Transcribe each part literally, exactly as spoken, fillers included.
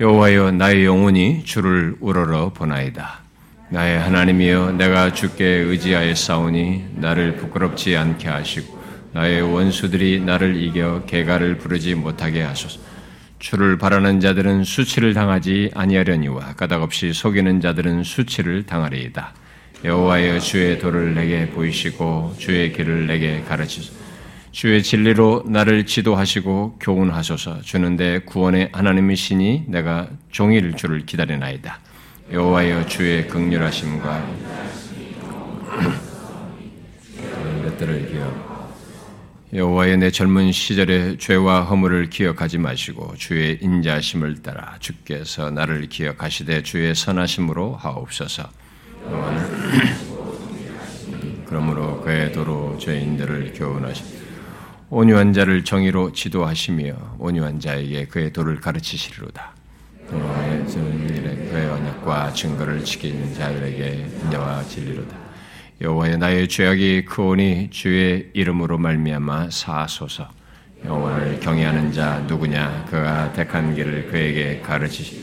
여호와여 나의 영혼이 주를 우러러 보나이다. 나의 하나님이여 내가 주께 의지하여 싸우니 나를 부끄럽지 않게 하시고 나의 원수들이 나를 이겨 개가를 부르지 못하게 하소서. 주를 바라는 자들은 수치를 당하지 아니하려니와 까닭없이 속이는 자들은 수치를 당하리이다. 여호와여 주의 도를 내게 보이시고 주의 길을 내게 가르치소서. 주의 진리로 나를 지도하시고 교훈하소서. 주는 내 구원의 하나님이시니 내가 종일 주를 기다리나이다. 여호와여 주의 긍휼하심과 것들을 기억. 여호와여 내 젊은 시절의 죄와 허물을 기억하지 마시고 주의 인자심을 따라 주께서 나를 기억하시되 주의 선하심으로 하옵소서. 그러므로 그의 도로 죄인들을 교훈하시고 온유한 자를 정의로 지도하시며 온유한 자에게 그의 도를 가르치시리로다. 여호와의 증인들의 그의 언약과 증거를 지키는 자들에게 인자와 진리로다. 여호와의 나의 죄악이 크오니 주의 이름으로 말미암아 사하소서. 여호와를 경외하는 자 누구냐 그가 택한 길을 그에게 가르치시며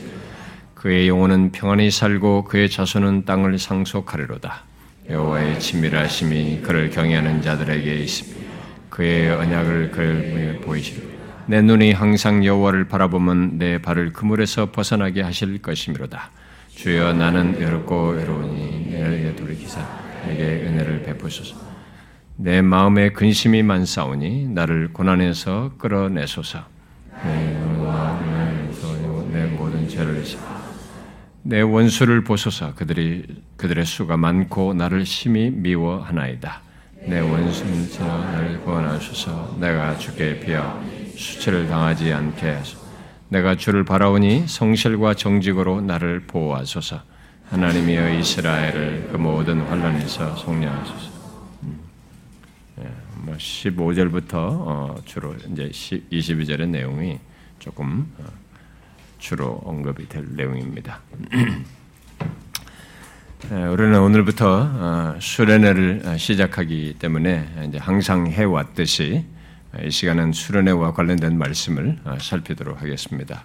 그의 영혼은 평안히 살고 그의 자손은 땅을 상속하리로다. 여호와의 친밀하심이 그를 경외하는 자들에게 있으며 그의 언약을 그에게 보이시리라. 내 눈이 항상 여호와를 바라보면 내 발을 그물에서 벗어나게 하실 것이미로다. 주여 나는 외롭고 외로우니 내게 돌이키사 내게 은혜를 베푸소서. 내 마음에 근심이 많사오니 나를 고난에서 끌어내소서. 내 내 모든 죄를 내 원수를 보소서. 그들이 그들의 수가 많고 나를 심히 미워하나이다. 내 원수에서 나를 구원하소서. 내가 주께 비하 수치를 당하지 않게 하소서. 내가 주를 바라오니 성실과 정직으로 나를 보호하소서. 하나님이여 이스라엘을 그 모든 환난에서 속량하소서. 음. 예, 뭐 십오 절부터 어, 주로 이제 이십이 절의 내용이 조금 어, 주로 언급이 될 내용입니다. 우리는 오늘부터 수련회를 시작하기 때문에 이제 항상 해왔듯이 이 시간은 수련회와 관련된 말씀을 살피도록 하겠습니다.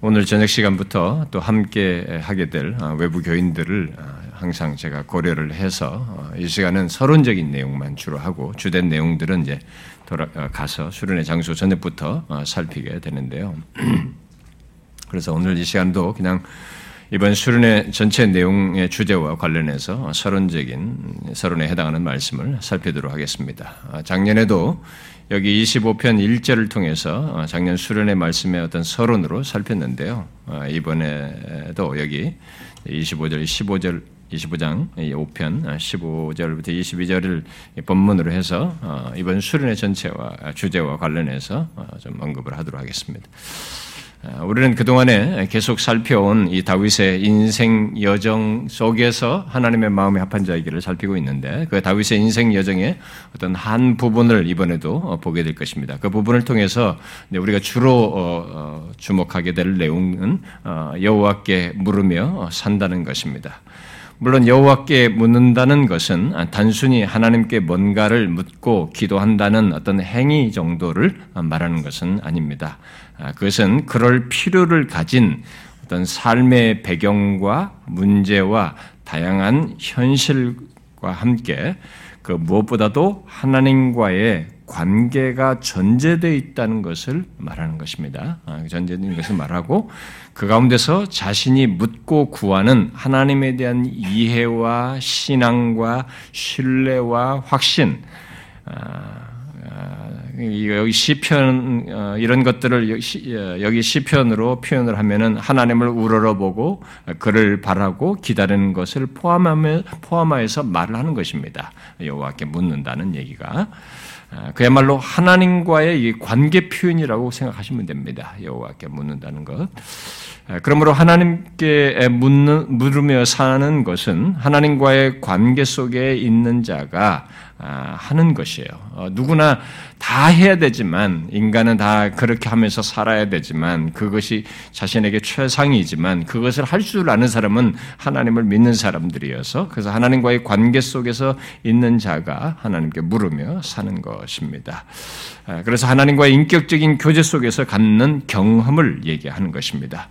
오늘 저녁 시간부터 또 함께 하게 될 외부 교인들을 항상 제가 고려를 해서 이 시간은 서론적인 내용만 주로 하고 주된 내용들은 이제 돌아가서 수련회 장소 전에부터 살피게 되는데요. 그래서 오늘 이 시간도 그냥 이번 수련회 전체 내용의 주제와 관련해서 서론적인, 서론에 해당하는 말씀을 살피도록 하겠습니다. 작년에도 여기 이십오 편 일 절을 통해서 작년 수련회 말씀의 어떤 서론으로 살폈는데요. 이번에도 여기 이십오 절, 십오 절, 이십오 장, 오 편, 십오 절부터 이십이 절을 본문으로 해서 이번 수련회 전체와 주제와 관련해서 좀 언급을 하도록 하겠습니다. 우리는 그동안에 계속 살펴온 이 다윗의 인생 여정 속에서 하나님의 마음에 합한 자이기를 살피고 있는데 그 다윗의 인생 여정의 어떤 한 부분을 이번에도 보게 될 것입니다. 그 부분을 통해서 우리가 주로 주목하게 될 내용은 여호와께 물으며 산다는 것입니다. 물론 여호와께 묻는다는 것은 단순히 하나님께 뭔가를 묻고 기도한다는 어떤 행위 정도를 말하는 것은 아닙니다. 그것은 그럴 필요를 가진 어떤 삶의 배경과 문제와 다양한 현실과 함께 그 무엇보다도 하나님과의 관계가 전제되어 있다는 것을 말하는 것입니다. 전제된 것을 말하고 그 가운데서 자신이 묻고 구하는 하나님에 대한 이해와 신앙과 신뢰와 확신, 여기 시편 이런 것들을 여기 시편으로 표현을 하면은 하나님을 우러러보고 그를 바라고 기다리는 것을 포함하며 포함하여서 말을 하는 것입니다. 여호와께 묻는다는 얘기가. 그야말로 하나님과의 이 관계 표현이라고 생각하시면 됩니다. 여호와께 묻는다는 것. 그러므로 하나님께 묻는, 물으며 사는 것은 하나님과의 관계 속에 있는 자가 하는 것이에요. 누구나 다 해야 되지만, 인간은 다 그렇게 하면서 살아야 되지만, 그것이 자신에게 최상이지만, 그것을 할 줄 아는 사람은 하나님을 믿는 사람들이어서, 그래서 하나님과의 관계 속에서 있는 자가 하나님께 물으며 사는 것입니다. 그래서 하나님과의 인격적인 교제 속에서 갖는 경험을 얘기하는 것입니다.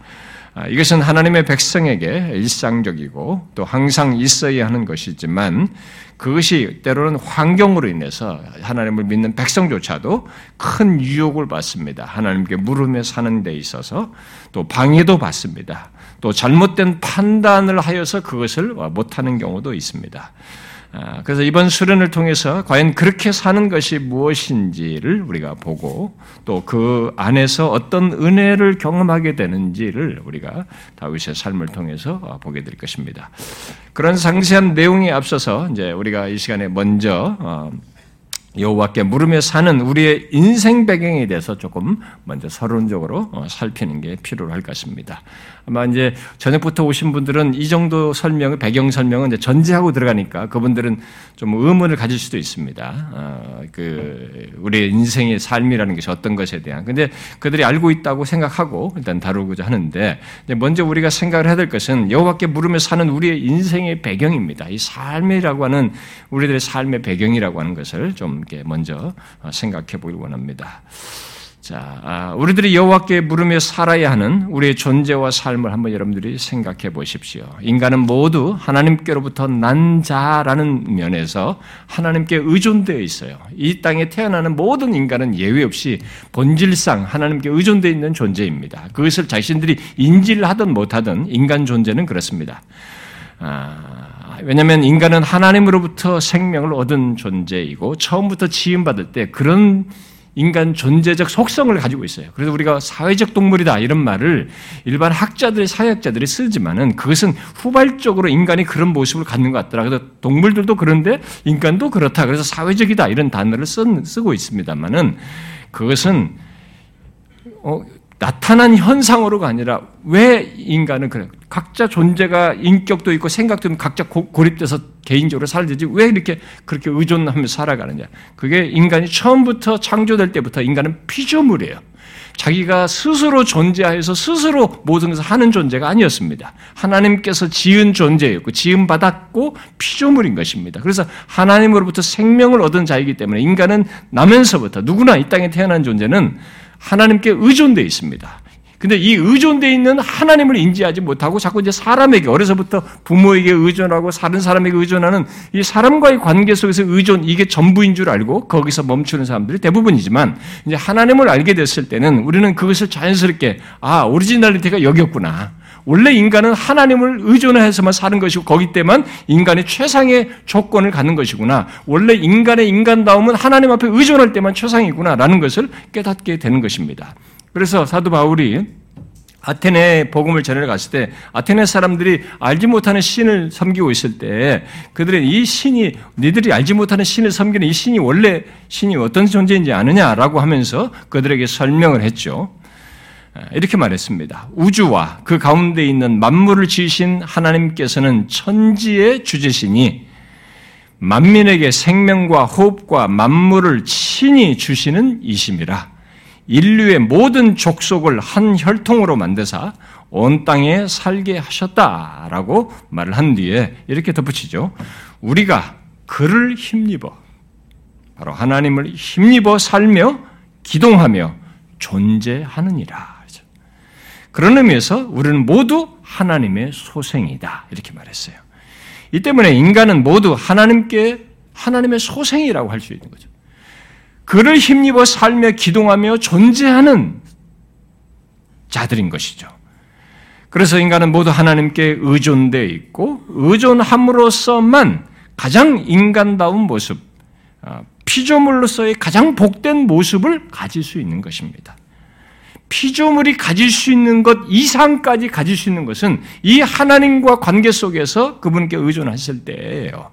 이것은 하나님의 백성에게 일상적이고 또 항상 있어야 하는 것이지만, 그것이 때로는 환경으로 인해서 하나님을 믿는 백성조차도 큰 유혹을 받습니다. 하나님께 물음에 사는 데 있어서 또 방해도 받습니다. 또 잘못된 판단을 하여서 그것을 못하는 경우도 있습니다. 그래서 이번 수련을 통해서 과연 그렇게 사는 것이 무엇인지를 우리가 보고, 또 그 안에서 어떤 은혜를 경험하게 되는지를 우리가 다윗의 삶을 통해서 보게 될 것입니다. 그런 상세한 내용에 앞서서 이제 우리가 이 시간에 먼저 여호와께 물음에 사는 우리의 인생 배경에 대해서 조금 먼저 서론적으로 살피는 게 필요할 것입니다. 아마 이제 저녁부터 오신 분들은 이 정도 설명을, 배경 설명은 이제 전제하고 들어가니까 그분들은 좀 의문을 가질 수도 있습니다. 어, 그, 우리의 인생의 삶이라는 것이 어떤 것에 대한. 근데 그들이 알고 있다고 생각하고 일단 다루고자 하는데, 먼저 우리가 생각을 해야 될 것은 여호와께 물음에 사는 우리의 인생의 배경입니다. 이 삶이라고 하는, 우리들의 삶의 배경이라고 하는 것을 좀 이렇게 먼저 생각해 보길 원합니다. 자, 우리들이 여호와께 물음에 살아야 하는 우리의 존재와 삶을 한번 여러분들이 생각해 보십시오. 인간은 모두 하나님께로부터 난 자라는 면에서 하나님께 의존되어 있어요. 이 땅에 태어나는 모든 인간은 예외 없이 본질상 하나님께 의존되어 있는 존재입니다. 그것을 자신들이 인지를 하든 못하든 인간 존재는 그렇습니다. 아, 왜냐하면 인간은 하나님으로부터 생명을 얻은 존재이고 처음부터 지음받을 때 그런 인간 존재적 속성을 가지고 있어요. 그래서 우리가 사회적 동물이다 이런 말을 일반 학자들이, 사회학자들이 쓰지만은 그것은 후발적으로 인간이 그런 모습을 갖는 것 같더라. 그래서 동물들도 그런데 인간도 그렇다. 그래서 사회적이다 이런 단어를 쓴, 쓰고 있습니다만은 그것은 어, 나타난 현상으로가 아니라 왜 인간은 그래? 각자 존재가 인격도 있고 생각도 있고 각자 고, 고립돼서 개인적으로 살지 왜 이렇게 그렇게 의존하면서 살아가느냐? 그게 인간이 처음부터 창조될 때부터 인간은 피조물이에요. 자기가 스스로 존재하여서 스스로 모든 것을 하는 존재가 아니었습니다. 하나님께서 지은 존재였고 지음 받았고 피조물인 것입니다. 그래서 하나님으로부터 생명을 얻은 자이기 때문에 인간은 나면서부터 누구나 이 땅에 태어난 존재는 하나님께 의존되어 있습니다. 근데 이 의존되어 있는 하나님을 인지하지 못하고 자꾸 이제 사람에게, 어려서부터 부모에게 의존하고 다른 사람에게 의존하는 이 사람과의 관계 속에서 의존, 이게 전부인 줄 알고 거기서 멈추는 사람들이 대부분이지만, 이제 하나님을 알게 됐을 때는 우리는 그것을 자연스럽게, 아, 오리지널리티가 여기였구나. 원래 인간은 하나님을 의존해서만 사는 것이고 거기 때만 인간의 최상의 조건을 갖는 것이구나. 원래 인간의 인간다움은 하나님 앞에 의존할 때만 최상이구나라는 것을 깨닫게 되는 것입니다. 그래서 사도 바울이 아테네에 복음을 전해 갔을 때 아테네 사람들이 알지 못하는 신을 섬기고 있을 때 그들의 이 신이, 니들이 알지 못하는 신을 섬기는 이 신이 원래 신이 어떤 존재인지 아느냐라고 하면서 그들에게 설명을 했죠. 이렇게 말했습니다. 우주와 그 가운데 있는 만물을 지으신 하나님께서는 천지의 주재신이 만민에게 생명과 호흡과 만물을 친히 주시는 이심이라. 인류의 모든 족속을 한 혈통으로 만드사 온 땅에 살게 하셨다라고 말을 한 뒤에 이렇게 덧붙이죠. 우리가 그를 힘입어, 바로 하나님을 힘입어 살며 기동하며 존재하느니라. 그런 의미에서 우리는 모두 하나님의 소생이다 이렇게 말했어요. 이 때문에 인간은 모두 하나님께, 하나님의 소생이라고 할 수 있는 거죠. 그를 힘입어 살며 기동하며 존재하는 자들인 것이죠. 그래서 인간은 모두 하나님께 의존되어 있고 의존함으로써만 가장 인간다운 모습, 피조물로서의 가장 복된 모습을 가질 수 있는 것입니다. 피조물이 가질 수 있는 것 이상까지 가질 수 있는 것은 이 하나님과 관계 속에서 그분께 의존했을 때예요.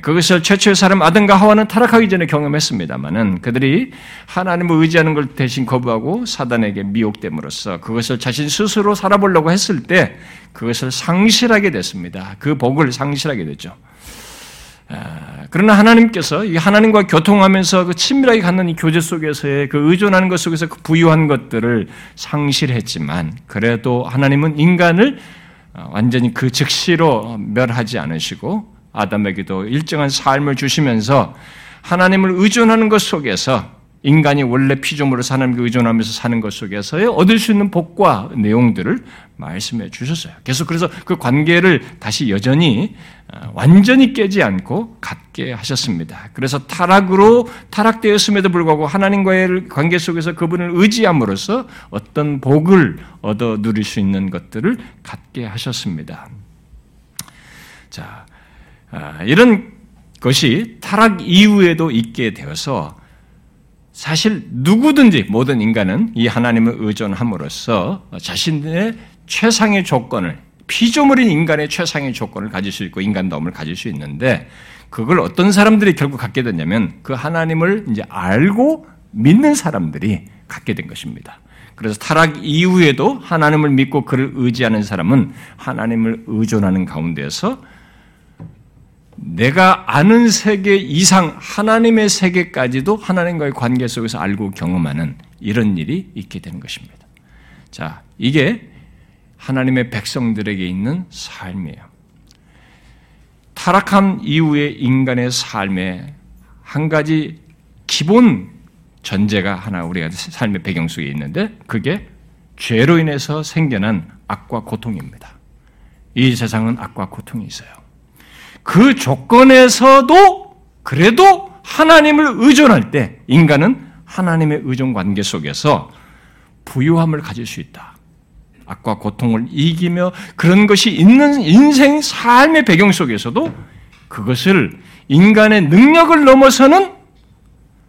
그것을 최초의 사람 아담과 하와는 타락하기 전에 경험했습니다만은 그들이 하나님을 의지하는 걸 대신 거부하고 사단에게 미혹됨으로써 그것을 자신 스스로 살아보려고 했을 때 그것을 상실하게 됐습니다. 그 복을 상실하게 됐죠. 그러나 하나님께서 이 하나님과 교통하면서 그 친밀하게 갖는 이 교제 속에서의 그 의존하는 것 속에서 그 부유한 것들을 상실했지만 그래도 하나님은 인간을 완전히 그 즉시로 멸하지 않으시고 아담에게도 일정한 삶을 주시면서 하나님을 의존하는 것 속에서 인간이 원래 피조물로서 하나님께 의존하면서 사는 것 속에서의 얻을 수 있는 복과 내용들을 말씀해 주셨어요. 계속 그래서 그 관계를 다시 여전히 완전히 깨지 않고 갖게 하셨습니다. 그래서 타락으로 타락되었음에도 불구하고 하나님과의 관계 속에서 그분을 의지함으로써 어떤 복을 얻어 누릴 수 있는 것들을 갖게 하셨습니다. 자, 이런 것이 타락 이후에도 있게 되어서 사실 누구든지 모든 인간은 이 하나님을 의존함으로써 자신의 최상의 조건을, 피조물인 인간의 최상의 조건을 가질 수 있고 인간다움을 가질 수 있는데 그걸 어떤 사람들이 결국 갖게 됐냐면 그 하나님을 이제 알고 믿는 사람들이 갖게 된 것입니다. 그래서 타락 이후에도 하나님을 믿고 그를 의지하는 사람은 하나님을 의존하는 가운데서 내가 아는 세계 이상 하나님의 세계까지도 하나님과의 관계 속에서 알고 경험하는 이런 일이 있게 되는 것입니다. 자, 이게 하나님의 백성들에게 있는 삶이에요. 타락함 이후의 인간의 삶의 한 가지 기본 전제가 하나 우리가 삶의 배경 속에 있는데 그게 죄로 인해서 생겨난 악과 고통입니다. 이 세상은 악과 고통이 있어요. 그 조건에서도 그래도 하나님을 의존할 때 인간은 하나님의 의존 관계 속에서 부유함을 가질 수 있다. 악과 고통을 이기며 그런 것이 있는 인생 삶의 배경 속에서도 그것을 인간의 능력을 넘어서는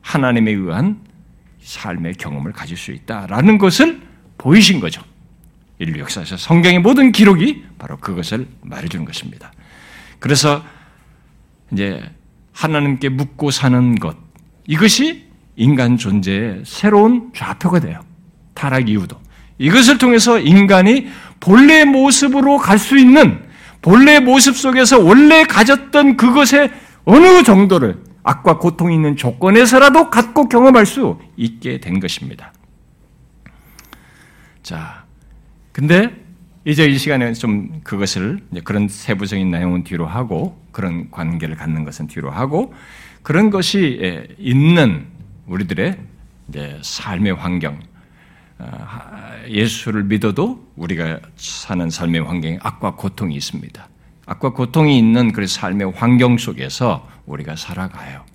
하나님에 의한 삶의 경험을 가질 수 있다라는 것을 보이신 거죠. 인류 역사에서 성경의 모든 기록이 바로 그것을 말해주는 것입니다. 그래서 이제 하나님께 묻고 사는 것, 이것이 인간 존재의 새로운 좌표가 돼요. 타락 이후도. 이것을 통해서 인간이 본래의 모습으로 갈 수 있는, 본래의 모습 속에서 원래 가졌던 그것의 어느 정도를 악과 고통이 있는 조건에서라도 갖고 경험할 수 있게 된 것입니다. 자, 근데 이제 이 시간에 좀 그것을 이제 그런 세부적인 내용은 뒤로 하고 그런 관계를 갖는 것은 뒤로 하고 그런 것이 있는 우리들의 이제 삶의 환경, 예수를 믿어도 우리가 사는 삶의 환경에 악과 고통이 있습니다. 악과 고통이 있는 그 삶의 환경 속에서 우리가 살아가요.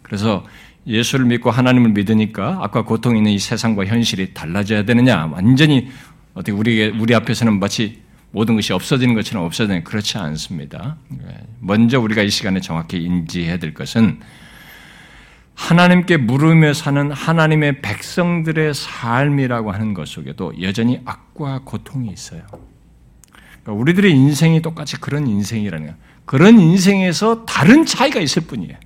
그래서 예수를 믿고 하나님을 믿으니까 악과 고통이 있는 이 세상과 현실이 달라져야 되느냐? 완전히 어떻게 우리, 우리 앞에서는 마치 모든 것이 없어지는 것처럼 없어지는 그렇지 않습니다. 먼저 우리가 이 시간에 정확히 인지해야 될 것은 하나님께 물으며 사는 하나님의 백성들의 삶이라고 하는 것 속에도 여전히 악과 고통이 있어요. 그러니까 우리들의 인생이 똑같이 그런 인생이라는 거예요. 그런 인생에서 다른 차이가 있을 뿐이에요.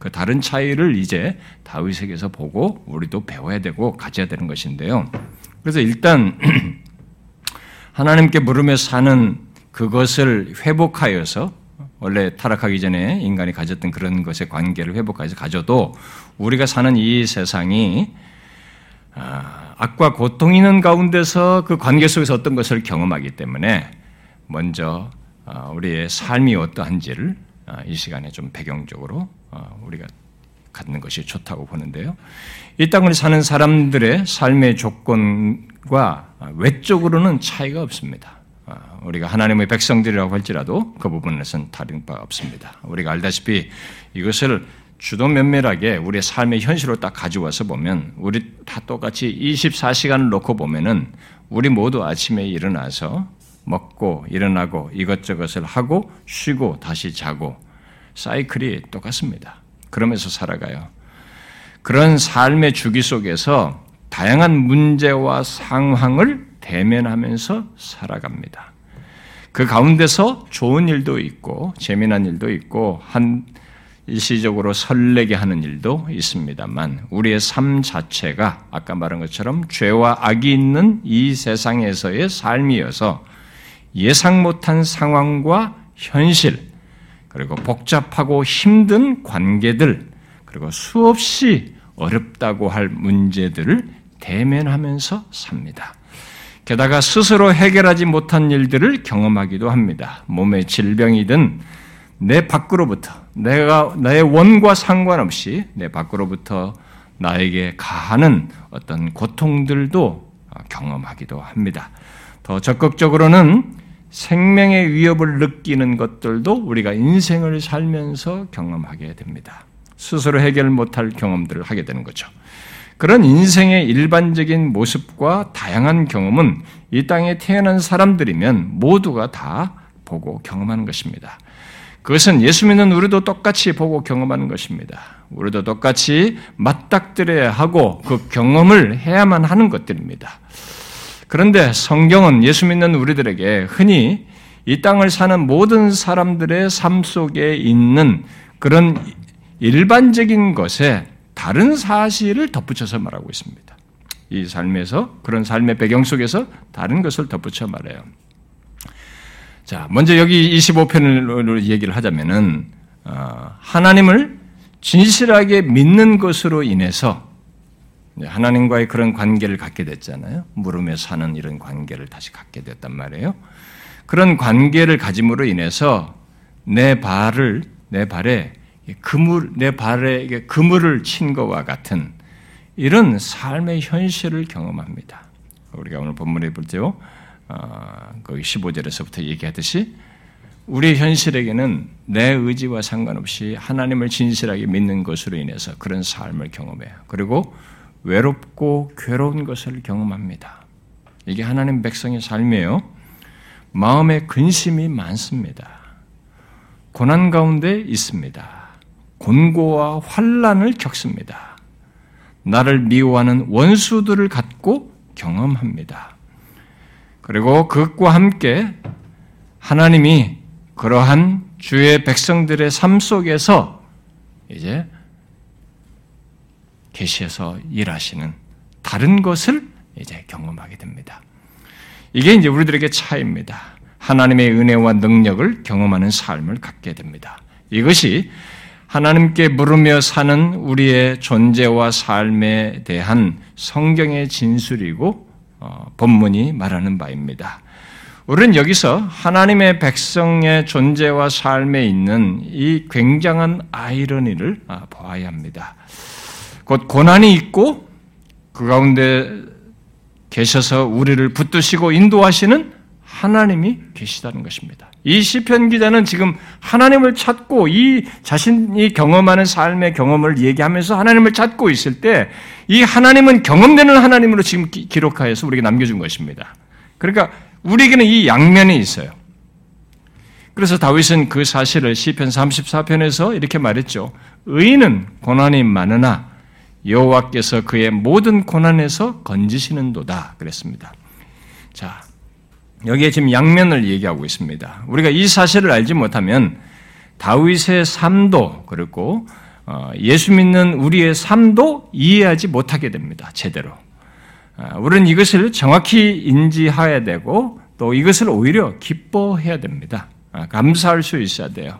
그 다른 차이를 이제 다윗에게서 보고 우리도 배워야 되고 가져야 되는 것인데요. 그래서 일단 하나님께 물으며 사는 그것을 회복하여서 원래 타락하기 전에 인간이 가졌던 그런 것의 관계를 회복하여서 가져도 우리가 사는 이 세상이 악과 고통이 있는 가운데서 그 관계 속에서 어떤 것을 경험하기 때문에 먼저 우리의 삶이 어떠한지를 이 시간에 좀 배경적으로 우리가 갖는 것이 좋다고 보는데요. 이 땅을 사는 사람들의 삶의 조건과 외적으로는 차이가 없습니다. 우리가 하나님의 백성들이라고 할지라도 그 부분에서는 다른 바 없습니다. 우리가 알다시피 이것을 주도 면밀하게 우리의 삶의 현실로 딱 가져와서 보면 우리 다 똑같이 이십사 시간을 놓고 보면은 우리 모두 아침에 일어나서 먹고 일어나고 이것저것을 하고 쉬고 다시 자고 사이클이 똑같습니다. 그러면서 살아가요. 그런 삶의 주기 속에서 다양한 문제와 상황을 대면하면서 살아갑니다. 그 가운데서 좋은 일도 있고 재미난 일도 있고 한 일시적으로 설레게 하는 일도 있습니다만 우리의 삶 자체가 아까 말한 것처럼 죄와 악이 있는 이 세상에서의 삶이어서 예상 못한 상황과 현실 그리고 복잡하고 힘든 관계들, 그리고 수없이 어렵다고 할 문제들을 대면하면서 삽니다. 게다가 스스로 해결하지 못한 일들을 경험하기도 합니다. 몸의 질병이든 내 밖으로부터, 내가, 나의 원과 상관없이 내 밖으로부터 나에게 가하는 어떤 고통들도 경험하기도 합니다. 더 적극적으로는 생명의 위협을 느끼는 것들도 우리가 인생을 살면서 경험하게 됩니다. 스스로 해결 못할 경험들을 하게 되는 거죠. 그런 인생의 일반적인 모습과 다양한 경험은 이 땅에 태어난 사람들이면 모두가 다 보고 경험하는 것입니다. 그것은 예수 믿는 우리도 똑같이 보고 경험하는 것입니다. 우리도 똑같이 맞닥뜨려야 하고 그 경험을 해야만 하는 것들입니다. 그런데 성경은 예수 믿는 우리들에게 흔히 이 땅을 사는 모든 사람들의 삶 속에 있는 그런 일반적인 것에 다른 사실을 덧붙여서 말하고 있습니다. 이 삶에서, 그런 삶의 배경 속에서 다른 것을 덧붙여 말해요. 자, 먼저 여기 이십오 편으로 얘기를 하자면은, 하나님을 진실하게 믿는 것으로 인해서 하나님과의 그런 관계를 갖게 됐잖아요. 물음에 사는 이런 관계를 다시 갖게 됐단 말이에요. 그런 관계를 가짐으로 인해서 내 발을, 내 발에 그물, 내 발에 그물을 친 것과 같은 이런 삶의 현실을 경험합니다. 우리가 오늘 본문에 볼 때요, 어, 거기 십오 절에서부터 얘기하듯이 우리의 현실에게는 내 의지와 상관없이 하나님을 진실하게 믿는 것으로 인해서 그런 삶을 경험해요. 그리고 외롭고 괴로운 것을 경험합니다. 이게 하나님 백성의 삶이에요. 마음에 근심이 많습니다. 고난 가운데 있습니다. 곤고와 환란을 겪습니다. 나를 미워하는 원수들을 갖고 경험합니다. 그리고 그것과 함께 하나님이 그러한 주의 백성들의 삶 속에서 이제 계시해서 일하시는 다른 것을 이제 경험하게 됩니다. 이게 이제 우리들에게 차이입니다. 하나님의 은혜와 능력을 경험하는 삶을 갖게 됩니다. 이것이 하나님께 물으며 사는 우리의 존재와 삶에 대한 성경의 진술이고 어, 본문이 말하는 바입니다. 우리는 여기서 하나님의 백성의 존재와 삶에 있는 이 굉장한 아이러니를 아, 보아야 합니다. 곧 고난이 있고 그 가운데 계셔서 우리를 붙드시고 인도하시는 하나님이 계시다는 것입니다. 이 시편 기자는 지금 하나님을 찾고 이 자신이 경험하는 삶의 경험을 얘기하면서 하나님을 찾고 있을 때 이 하나님은 경험되는 하나님으로 지금 기록하여서 우리에게 남겨준 것입니다. 그러니까 우리에게는 이 양면이 있어요. 그래서 다윗은 그 사실을 시편 삼십사 편에서 이렇게 말했죠. 의인은 고난이 많으나 여호와께서 그의 모든 고난에서 건지시는도다 그랬습니다. 자, 여기에 지금 양면을 얘기하고 있습니다. 우리가 이 사실을 알지 못하면 다윗의 삶도 그렇고 예수 믿는 우리의 삶도 이해하지 못하게 됩니다. 제대로. 우리는 이것을 정확히 인지해야 되고 또 이것을 오히려 기뻐해야 됩니다. 감사할 수 있어야 돼요.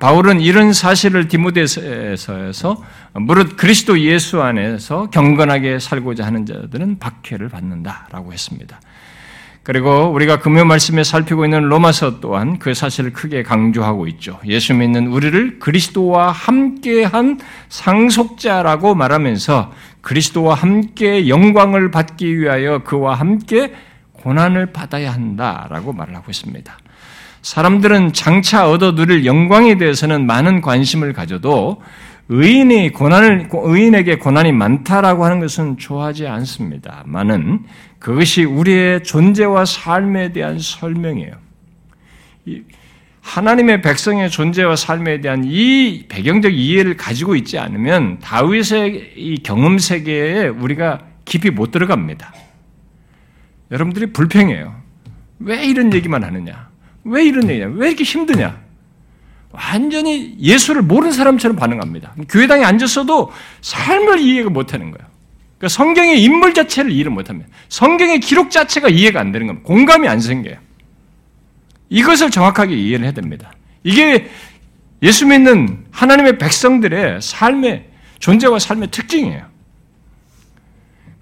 바울은 이런 사실을 디모데서에서 무릇 그리스도 예수 안에서 경건하게 살고자 하는 자들은 박해를 받는다라고 했습니다. 그리고 우리가 금요 말씀에 살피고 있는 로마서 또한 그 사실을 크게 강조하고 있죠. 예수 믿는 우리를 그리스도와 함께한 상속자라고 말하면서 그리스도와 함께 영광을 받기 위하여 그와 함께 고난을 받아야 한다라고 말을 하고 있습니다. 사람들은 장차 얻어 누릴 영광에 대해서는 많은 관심을 가져도 의인이 고난을, 의인에게 고난이 많다라고 하는 것은 좋아하지 않습니다. 많은 그것이 우리의 존재와 삶에 대한 설명이에요. 하나님의 백성의 존재와 삶에 대한 이 배경적 이해를 가지고 있지 않으면 다윗의 이 경험 세계에 우리가 깊이 못 들어갑니다. 여러분들이 불평해요. 왜 이런 얘기만 하느냐? 왜 이런 얘기냐? 왜 이렇게 힘드냐? 완전히 예수를 모르는 사람처럼 반응합니다. 교회당에 앉았어도 삶을 이해가 못하는 거예요. 그러니까 성경의 인물 자체를 이해를 못합니다. 성경의 기록 자체가 이해가 안 되는 겁니다. 공감이 안 생겨요. 이것을 정확하게 이해를 해야 됩니다. 이게 예수 믿는 하나님의 백성들의 삶의 존재와 삶의 특징이에요.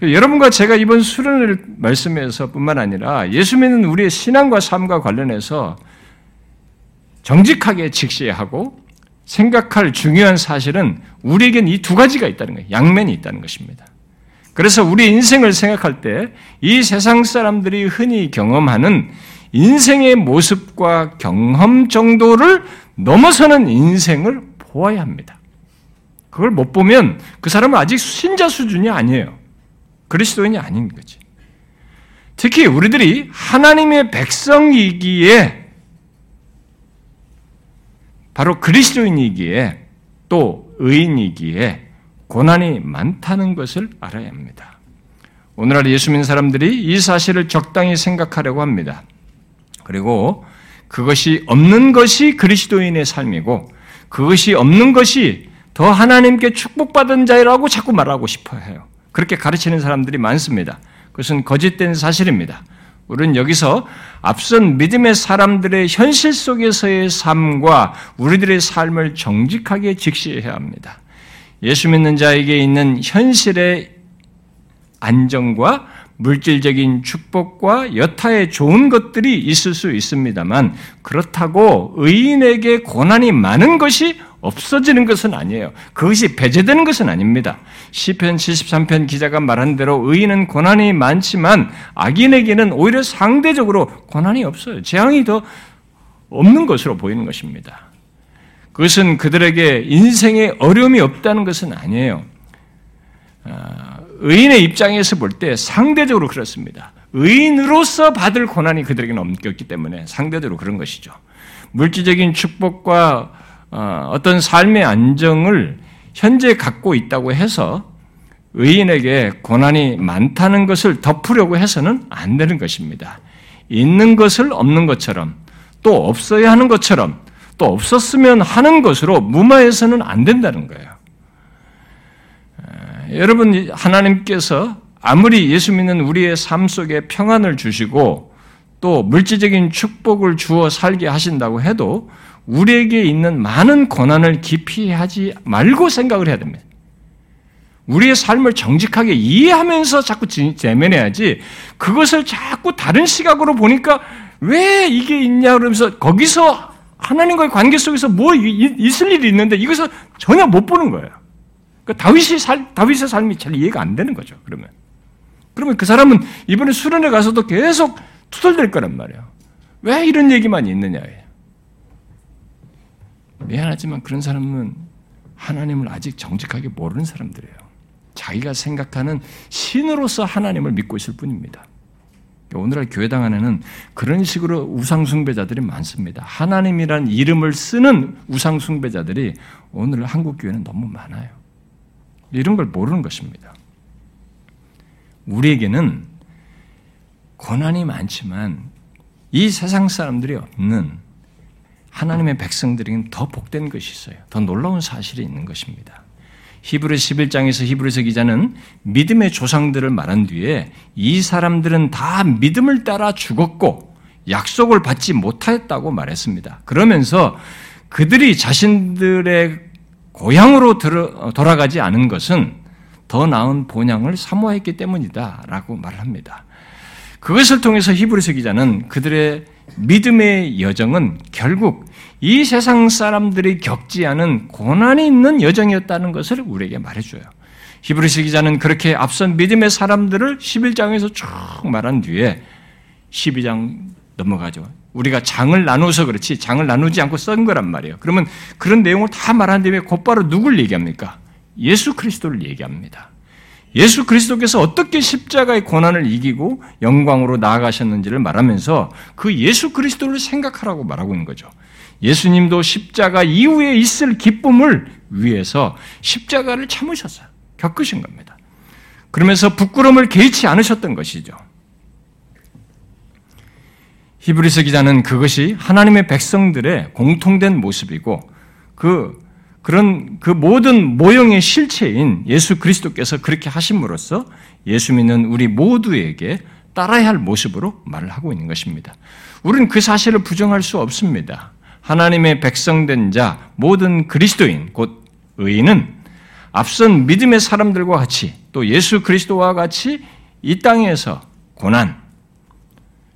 여러분과 제가 이번 수련을 말씀에서 뿐만 아니라 예수 믿는 우리의 신앙과 삶과 관련해서 정직하게 직시하고 생각할 중요한 사실은 우리에겐 이 두 가지가 있다는 거예요. 양면이 있다는 것입니다. 그래서 우리 인생을 생각할 때 이 세상 사람들이 흔히 경험하는 인생의 모습과 경험 정도를 넘어서는 인생을 보아야 합니다. 그걸 못 보면 그 사람은 아직 신자 수준이 아니에요. 그리스도인이 아닌 거지. 특히 우리들이 하나님의 백성이기에 바로 그리스도인이기에 또 의인이기에 고난이 많다는 것을 알아야 합니다. 오늘날 예수 믿는 사람들이 이 사실을 적당히 생각하려고 합니다. 그리고 그것이 없는 것이 그리스도인의 삶이고 그것이 없는 것이 더 하나님께 축복받은 자라고 자꾸 말하고 싶어 해요. 그렇게 가르치는 사람들이 많습니다. 그것은 거짓된 사실입니다. 우리는 여기서 앞선 믿음의 사람들의 현실 속에서의 삶과 우리들의 삶을 정직하게 직시해야 합니다. 예수 믿는 자에게 있는 현실의 안정과 물질적인 축복과 여타의 좋은 것들이 있을 수 있습니다만 그렇다고 의인에게 고난이 많은 것이 없어지는 것은 아니에요. 그것이 배제되는 것은 아닙니다. 시편 칠십삼 편 기자가 말한 대로 의인은 고난이 많지만 악인에게는 오히려 상대적으로 고난이 없어요. 재앙이 더 없는 것으로 보이는 것입니다. 그것은 그들에게 인생에 어려움이 없다는 것은 아니에요. 의인의 입장에서 볼 때 상대적으로 그렇습니다. 의인으로서 받을 고난이 그들에게는 없기 때문에 상대적으로 그런 것이죠. 물질적인 축복과 어떤 삶의 안정을 현재 갖고 있다고 해서 의인에게 고난이 많다는 것을 덮으려고 해서는 안 되는 것입니다. 있는 것을 없는 것처럼 또 없어야 하는 것처럼 또 없었으면 하는 것으로 무마해서는 안 된다는 거예요. 여러분, 하나님께서 아무리 예수 믿는 우리의 삶 속에 평안을 주시고 또 물질적인 축복을 주어 살게 하신다고 해도 우리에게 있는 많은 고난을 기피하지 말고 생각을 해야 됩니다. 우리의 삶을 정직하게 이해하면서 자꾸 재면해야지 그것을 자꾸 다른 시각으로 보니까 왜 이게 있냐 그러면서 거기서 하나님과의 관계 속에서 뭐 있을 일이 있는데 이것을 전혀 못 보는 거예요. 그러니까 다윗이 살, 다윗의 삶이 잘 이해가 안 되는 거죠. 그러면 그러면 그 사람은 이번에 수련회 가서도 계속 투덜댈 거란 말이에요. 왜 이런 얘기만 있느냐에. 미안하지만 그런 사람은 하나님을 아직 정직하게 모르는 사람들이에요. 자기가 생각하는 신으로서 하나님을 믿고 있을 뿐입니다. 오늘날 교회당 안에는 그런 식으로 우상숭배자들이 많습니다. 하나님이라는 이름을 쓰는 우상숭배자들이 오늘 한국 교회는 너무 많아요. 이런 걸 모르는 것입니다. 우리에게는 고난이 많지만 이 세상 사람들이 없는 하나님의 백성들에게는 더 복된 것이 있어요. 더 놀라운 사실이 있는 것입니다. 히브리 십일 장에서 히브리서 기자는 믿음의 조상들을 말한 뒤에 이 사람들은 다 믿음을 따라 죽었고 약속을 받지 못하였다고 말했습니다. 그러면서 그들이 자신들의 고향으로 돌아가지 않은 것은 더 나은 본향을 사모했기 때문이다 라고 말합니다. 그것을 통해서 히브리서 기자는 그들의 믿음의 여정은 결국 이 세상 사람들이 겪지 않은 고난이 있는 여정이었다는 것을 우리에게 말해줘요. 히브리서 기자는 그렇게 앞선 믿음의 사람들을 십일 장에서 쭉 말한 뒤에 십이 장 넘어가죠. 우리가 장을 나눠서 그렇지 장을 나누지 않고 쓴 거란 말이에요. 그러면 그런 내용을 다 말한 뒤에 곧바로 누굴 얘기합니까? 예수 그리스도를 얘기합니다. 예수 그리스도께서 어떻게 십자가의 고난을 이기고 영광으로 나아가셨는지를 말하면서 그 예수 그리스도를 생각하라고 말하고 있는 거죠. 예수님도 십자가 이후에 있을 기쁨을 위해서 십자가를 참으셨어요. 겪으신 겁니다. 그러면서 부끄러움을 개의치 않으셨던 것이죠. 히브리서 기자는 그것이 하나님의 백성들의 공통된 모습이고 그 그런 그 모든 모형의 실체인 예수 그리스도께서 그렇게 하심으로써 예수 믿는 우리 모두에게 따라야 할 모습으로 말을 하고 있는 것입니다. 우리는 그 사실을 부정할 수 없습니다. 하나님의 백성된 자, 모든 그리스도인, 곧 의인은 앞선 믿음의 사람들과 같이 또 예수 그리스도와 같이 이 땅에서 고난,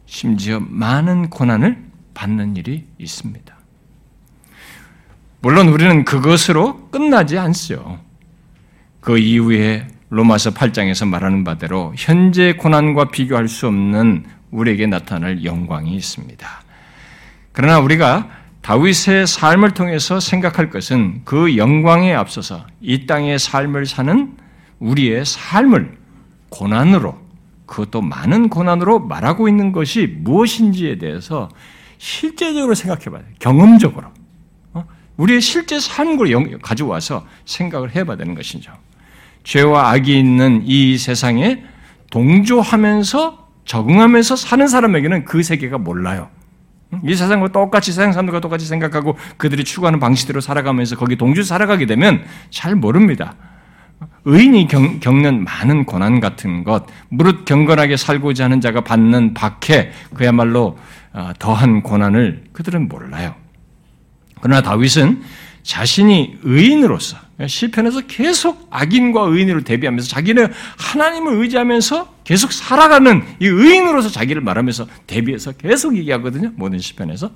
심지어 많은 고난을 받는 일이 있습니다. 물론 우리는 그것으로 끝나지 않죠. 그 이후에 로마서 팔 장에서 말하는 바대로 현재 고난과 비교할 수 없는 우리에게 나타날 영광이 있습니다. 그러나 우리가 다윗의 삶을 통해서 생각할 것은 그 영광에 앞서서 이 땅의 삶을 사는 우리의 삶을 고난으로, 그것도 많은 고난으로 말하고 있는 것이 무엇인지에 대해서 실제적으로 생각해 봐야 돼요. 경험적으로. 우리의 실제 삶을 가져와서 생각을 해봐야 되는 것이죠. 죄와 악이 있는 이 세상에 동조하면서 적응하면서 사는 사람에게는 그 세계가 몰라요. 이 세상과 똑같이, 세상 사람들과 똑같이 생각하고 그들이 추구하는 방식대로 살아가면서 거기 동조 살아가게 되면 잘 모릅니다. 의인이 겪는 많은 고난 같은 것, 무릇 경건하게 살고자 하는 자가 받는 박해, 그야말로 더한 고난을 그들은 몰라요. 그러나 다윗은 자신이 의인으로서, 시편에서 계속 악인과 의인으로 대비하면서 자기는 하나님을 의지하면서 계속 살아가는 이 의인으로서 자기를 말하면서 대비해서 계속 얘기하거든요. 모든 시편에서.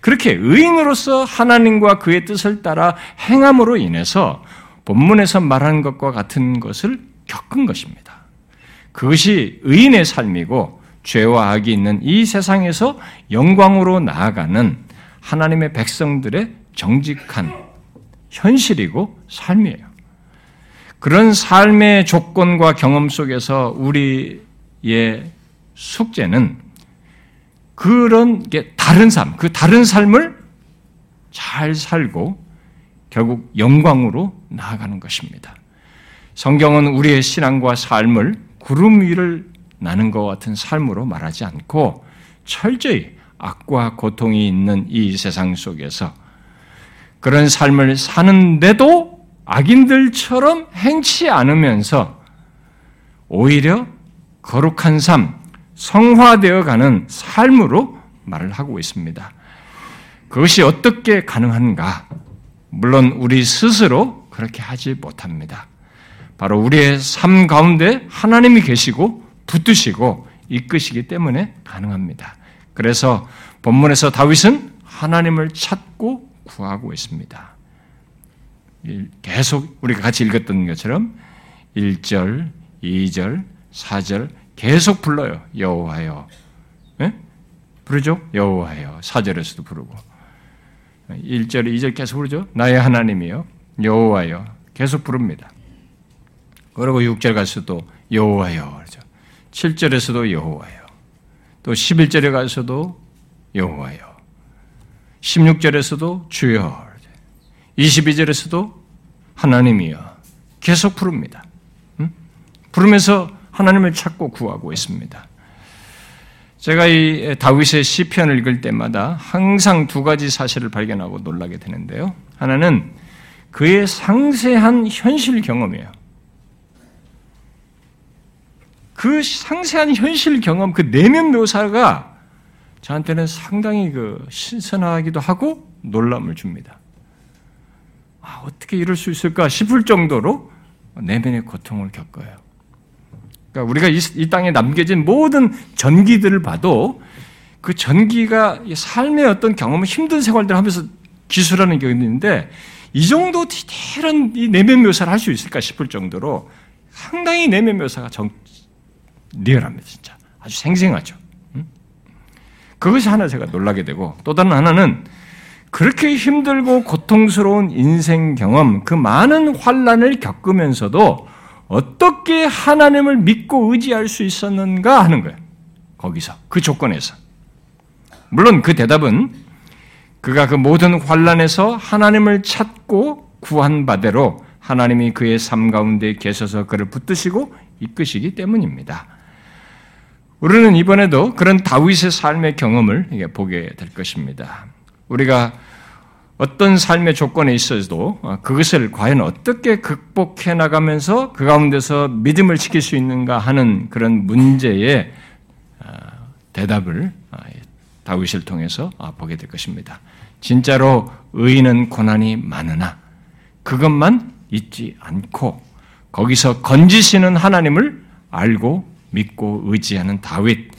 그렇게 의인으로서 하나님과 그의 뜻을 따라 행함으로 인해서 본문에서 말하는 것과 같은 것을 겪은 것입니다. 그것이 의인의 삶이고 죄와 악이 있는 이 세상에서 영광으로 나아가는 하나님의 백성들의 정직한 현실이고 삶이에요. 그런 삶의 조건과 경험 속에서 우리의 숙제는 그런 게 다른 삶, 그 다른 삶을 잘 살고 결국 영광으로 나아가는 것입니다. 성경은 우리의 신앙과 삶을 구름 위를 나는 것 같은 삶으로 말하지 않고 철저히 악과 고통이 있는 이 세상 속에서 그런 삶을 사는데도 악인들처럼 행치 않으면서 오히려 거룩한 삶, 성화되어가는 삶으로 말을 하고 있습니다. 그것이 어떻게 가능한가? 물론 우리 스스로 그렇게 하지 못합니다. 바로 우리의 삶 가운데 하나님이 계시고 붙드시고 이끄시기 때문에 가능합니다. 그래서 본문에서 다윗은 하나님을 찾고 구하고 있습니다. 계속 우리가 같이 읽었던 것처럼 일 절, 이 절, 사 절 계속 불러요. 여호와여. 예? 부르죠? 여호와여. 사 절에서도 부르고. 일 절, 이 절 계속 부르죠? 나의 하나님이여. 여호와여. 계속 부릅니다. 그리고 육 절 가서도 여호와여. 그렇죠? 칠 절에서도 여호와여. 또 십일 절에 가서도 여호와여. 십육 절에서도 주여, 이십이 절에서도 하나님이여 계속 부릅니다. 음? 부르면서 하나님을 찾고 구하고 있습니다. 제가 이 다윗의 시편을 읽을 때마다 항상 두 가지 사실을 발견하고 놀라게 되는데요. 하나는 그의 상세한 현실 경험이에요. 그 상세한 현실 경험, 그 내면 묘사가 저한테는 상당히 그 신선하기도 하고 놀람을 줍니다. 아, 어떻게 이럴 수 있을까 싶을 정도로 내면의 고통을 겪어요. 그러니까 우리가 이, 이 땅에 남겨진 모든 전기들을 봐도 그 전기가 삶의 어떤 경험을 힘든 생활들을 하면서 기술하는 경우도 있는데 이 정도 디테일한 이 내면 묘사를 할 수 있을까 싶을 정도로 상당히 내면 묘사가 정, 리얼합니다. 진짜. 아주 생생하죠. 그것이 하나 제가 놀라게 되고 또 다른 하나는 그렇게 힘들고 고통스러운 인생 경험, 그 많은 환난을 겪으면서도 어떻게 하나님을 믿고 의지할 수 있었는가 하는 거예요. 거기서, 그 조건에서. 물론 그 대답은 그가 그 모든 환난에서 하나님을 찾고 구한 바대로 하나님이 그의 삶 가운데 계셔서 그를 붙드시고 이끄시기 때문입니다. 우리는 이번에도 그런 다윗의 삶의 경험을 보게 될 것입니다. 우리가 어떤 삶의 조건에 있어서도 그것을 과연 어떻게 극복해 나가면서 그 가운데서 믿음을 지킬 수 있는가 하는 그런 문제의 대답을 다윗을 통해서 보게 될 것입니다. 진짜로 의인은 고난이 많으나 그것만 잊지 않고 거기서 건지시는 하나님을 알고 믿고 의지하는 다윗,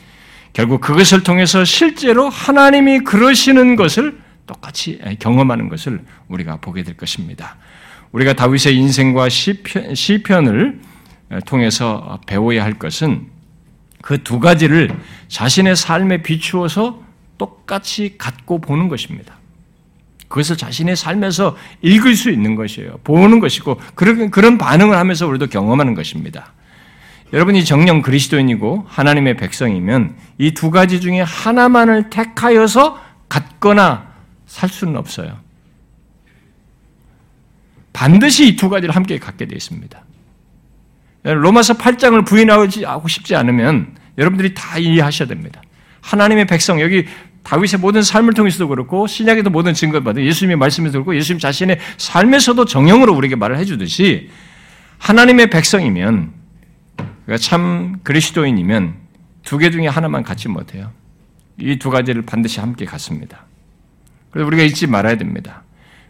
결국 그것을 통해서 실제로 하나님이 그러시는 것을 똑같이 경험하는 것을 우리가 보게 될 것입니다. 우리가 다윗의 인생과 시편, 시편을 통해서 배워야 할 것은 그 두 가지를 자신의 삶에 비추어서 똑같이 갖고 보는 것입니다. 그것을 자신의 삶에서 읽을 수 있는 것이에요. 보는 것이고 그런 그런 반응을 하면서 우리도 경험하는 것입니다. 여러분이 정령 그리스도인이고 하나님의 백성이면 이 두 가지 중에 하나만을 택하여서 갖거나 살 수는 없어요. 반드시 이 두 가지를 함께 갖게 되어 있습니다. 로마서 팔 장을 부인하고 싶지 않으면 여러분들이 다 이해하셔야 됩니다. 하나님의 백성, 여기 다윗의 모든 삶을 통해서도 그렇고 신약에도 모든 증거를 받은 예수님의 말씀에서도 그렇고 예수님 자신의 삶에서도 정형으로 우리에게 말을 해주듯이 하나님의 백성이면, 그러니까 참 그리스도인이면 두 개 중에 하나만 갖지 못해요. 이 두 가지를 반드시 함께 갖습니다. 그래서 우리가 잊지 말아야 됩니다.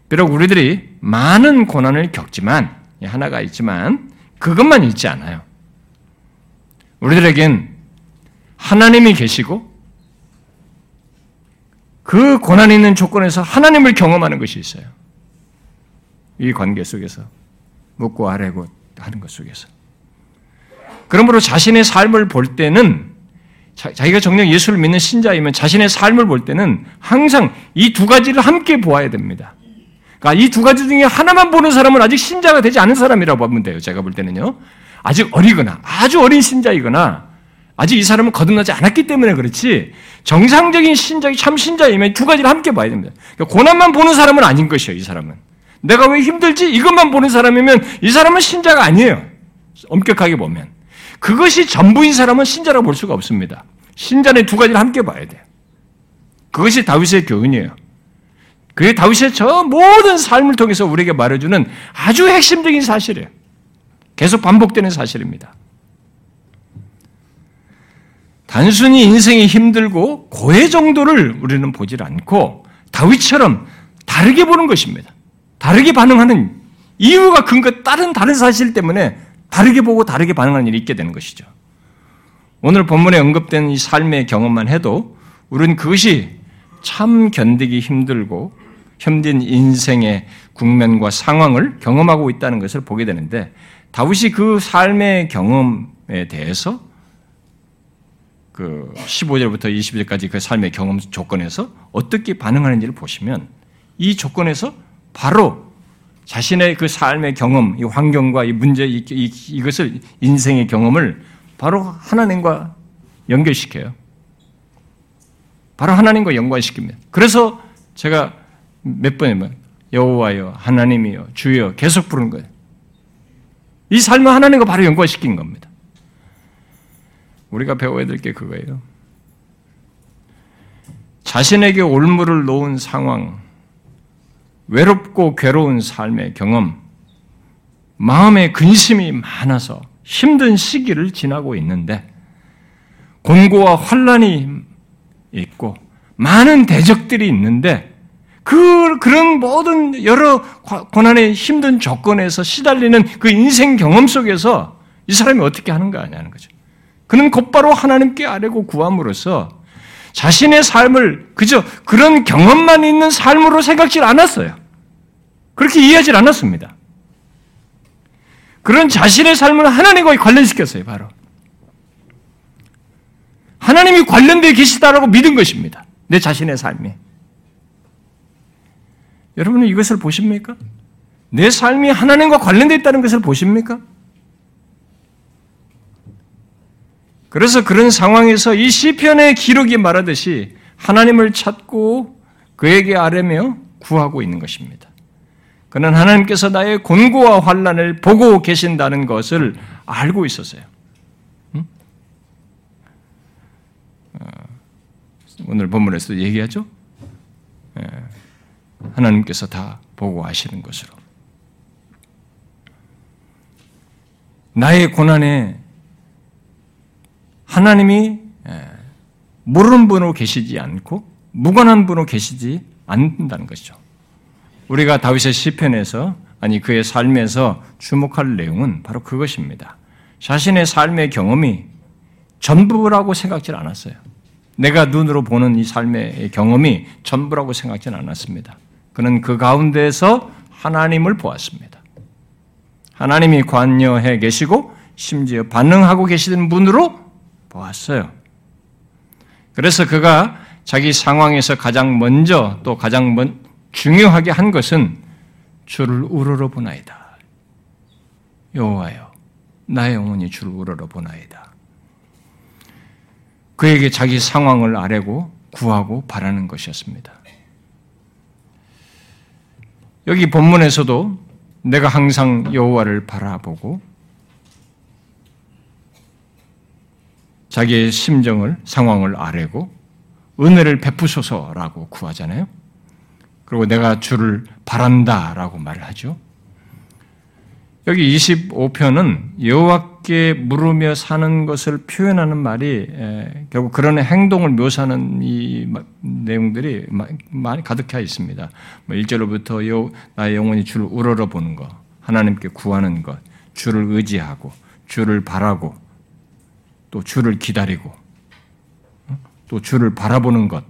비록 우리들이 많은 고난을 겪지만, 하나가 있지만 그것만 잊지 않아요. 우리들에겐 하나님이 계시고 그 고난이 있는 조건에서 하나님을 경험하는 것이 있어요. 이 관계 속에서, 묻고 아뢰고 하는 것 속에서. 그러므로 자신의 삶을 볼 때는, 자기가 정녕 예수를 믿는 신자이면 자신의 삶을 볼 때는 항상 이 두 가지를 함께 보아야 됩니다. 그러니까 이 두 가지 중에 하나만 보는 사람은 아직 신자가 되지 않은 사람이라고 보면 돼요. 제가 볼 때는요. 아직 어리거나, 아주 어린 신자이거나, 아직 이 사람은 거듭나지 않았기 때문에 그렇지, 정상적인 신자이, 참 신자이면 두 가지를 함께 봐야 됩니다. 그러니까 고난만 보는 사람은 아닌 것이에요, 이 사람은. 내가 왜 힘들지? 이것만 보는 사람이면 이 사람은 신자가 아니에요. 엄격하게 보면. 그것이 전부인 사람은 신자라고 볼 수가 없습니다. 신자는 두 가지를 함께 봐야 돼요. 그것이 다윗의 교훈이에요. 그게 다윗의 저 모든 삶을 통해서 우리에게 말해주는 아주 핵심적인 사실이에요. 계속 반복되는 사실입니다. 단순히 인생이 힘들고 고해 정도를 우리는 보질 않고 다윗처럼 다르게 보는 것입니다. 다르게 반응하는 이유가 근거 다른 다른 사실 때문에 다르게 보고 다르게 반응하는 일이 있게 되는 것이죠. 오늘 본문에 언급된 이 삶의 경험만 해도 우리는 그것이 참 견디기 힘들고 힘든 인생의 국면과 상황을 경험하고 있다는 것을 보게 되는데, 다윗이 그 삶의 경험에 대해서 그 십오 절부터 이십 절까지 그 삶의 경험 조건에서 어떻게 반응하는지를 보시면, 이 조건에서 바로 자신의 그 삶의 경험, 이 환경과 이 문제, 이, 이, 이것을, 인생의 경험을 바로 하나님과 연결시켜요. 바로 하나님과 연관시킵니다. 그래서 제가 몇 번이면 여호와여, 하나님이여, 주여 계속 부르는 거예요. 이 삶을 하나님과 바로 연관시킨 겁니다. 우리가 배워야 될 게 그거예요. 자신에게 올무를 놓은 상황, 외롭고 괴로운 삶의 경험, 마음에 근심이 많아서 힘든 시기를 지나고 있는데, 곤고와 환란이 있고 많은 대적들이 있는데, 그 그런 모든 여러 고난의 힘든 조건에서 시달리는 그 인생 경험 속에서 이 사람이 어떻게 하는가 하냐는 거죠. 그는 곧바로 하나님께 아뢰고 구함으로써 자신의 삶을 그저 그런 경험만 있는 삶으로 생각질 않았어요. 그렇게 이해하지 않았습니다. 그런 자신의 삶을 하나님과 관련시켰어요, 바로. 하나님이 관련되어 계시다라고 믿은 것입니다. 내 자신의 삶이. 여러분은 이것을 보십니까? 내 삶이 하나님과 관련되어 있다는 것을 보십니까? 그래서 그런 상황에서 이 시편의 기록이 말하듯이 하나님을 찾고 그에게 아뢰며 구하고 있는 것입니다. 그는 하나님께서 나의 곤고와 환란을 보고 계신다는 것을 알고 있었어요. 응? 오늘 본문에서도 얘기하죠? 하나님께서 다 보고 아시는 것으로. 나의 고난에 하나님이 모르는 분으로 계시지 않고 무관한 분으로 계시지 않는다는 것이죠. 우리가 다윗의 시편에서 아니 그의 삶에서 주목할 내용은 바로 그것입니다. 자신의 삶의 경험이 전부라고 생각질 않았어요. 내가 눈으로 보는 이 삶의 경험이 전부라고 생각지는 않았습니다. 그는 그 가운데서 하나님을 보았습니다. 하나님이 관여해 계시고 심지어 반응하고 계시는 분으로 보았어요. 그래서 그가 자기 상황에서 가장 먼저 또 가장 먼, 중요하게 한 것은 주를 우러러 보나이다. 여호와여, 나의 영혼이 주를 우러러 보나이다. 그에게 자기 상황을 아뢰고 구하고 바라는 것이었습니다. 여기 본문에서도 내가 항상 여호와를 바라보고 자기의 심정을, 상황을 아뢰고 은혜를 베푸소서라고 구하잖아요. 그리고 내가 주를 바란다라고 말을 하죠. 여기 이십오 편은 여호와께 물으며 사는 것을 표현하는 말이 결국 그런 행동을 묘사하는 이 내용들이 많이 가득해 있습니다. 일 절로부터 나의 영혼이 주를 우러러 보는 것, 하나님께 구하는 것, 주를 의지하고, 주를 바라고, 또 주를 기다리고, 또 주를 바라보는 것,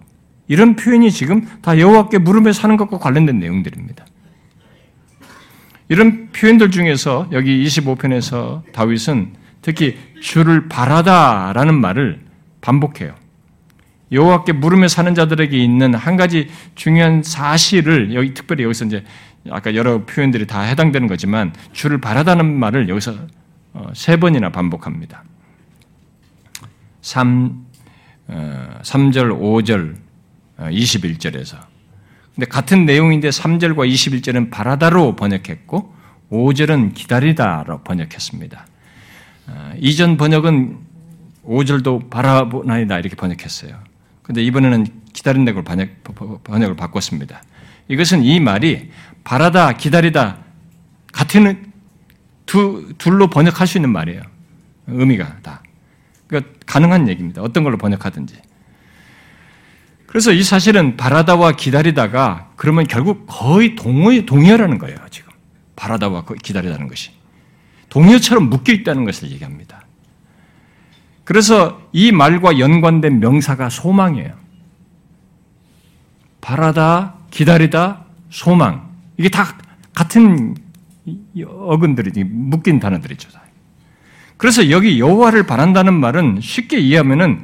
이런 표현이 지금 다 여호와께 물으며 사는 것과 관련된 내용들입니다. 이런 표현들 중에서 여기 이십오 편에서 다윗은 특히 주를 바라다라는 말을 반복해요. 여호와께 물으며 사는 자들에게 있는 한 가지 중요한 사실을 여기 특별히 여기서 이제 아까 여러 표현들이 다 해당되는 거지만 주를 바라다는 말을 여기서 세 번이나 반복합니다. 삼 절, 오 절, 이십일 절에서 근데 같은 내용인데 삼 절과 이십일 절은 바라다로 번역했고 오 절은 기다리다로 번역했습니다. 아, 이전 번역은 오 절도 바라보나이다 이렇게 번역했어요. 그런데 이번에는 기다린다고 번역, 번역을 바꿨습니다. 이것은 이 말이 바라다, 기다리다 같은 두, 둘로 번역할 수 있는 말이에요. 의미가 다. 그러니까 가능한 얘기입니다. 어떤 걸로 번역하든지. 그래서 이 사실은 바라다와 기다리다가 그러면 결국 거의 동의, 동의어라는 거예요, 지금. 바라다와 기다리다는 것이. 동의어처럼 묶여 있다는 것을 얘기합니다. 그래서 이 말과 연관된 명사가 소망이에요. 바라다, 기다리다, 소망. 이게 다 같은 어근들이, 묶인 단어들이죠. 그래서 여기 여호와를 바란다는 말은 쉽게 이해하면은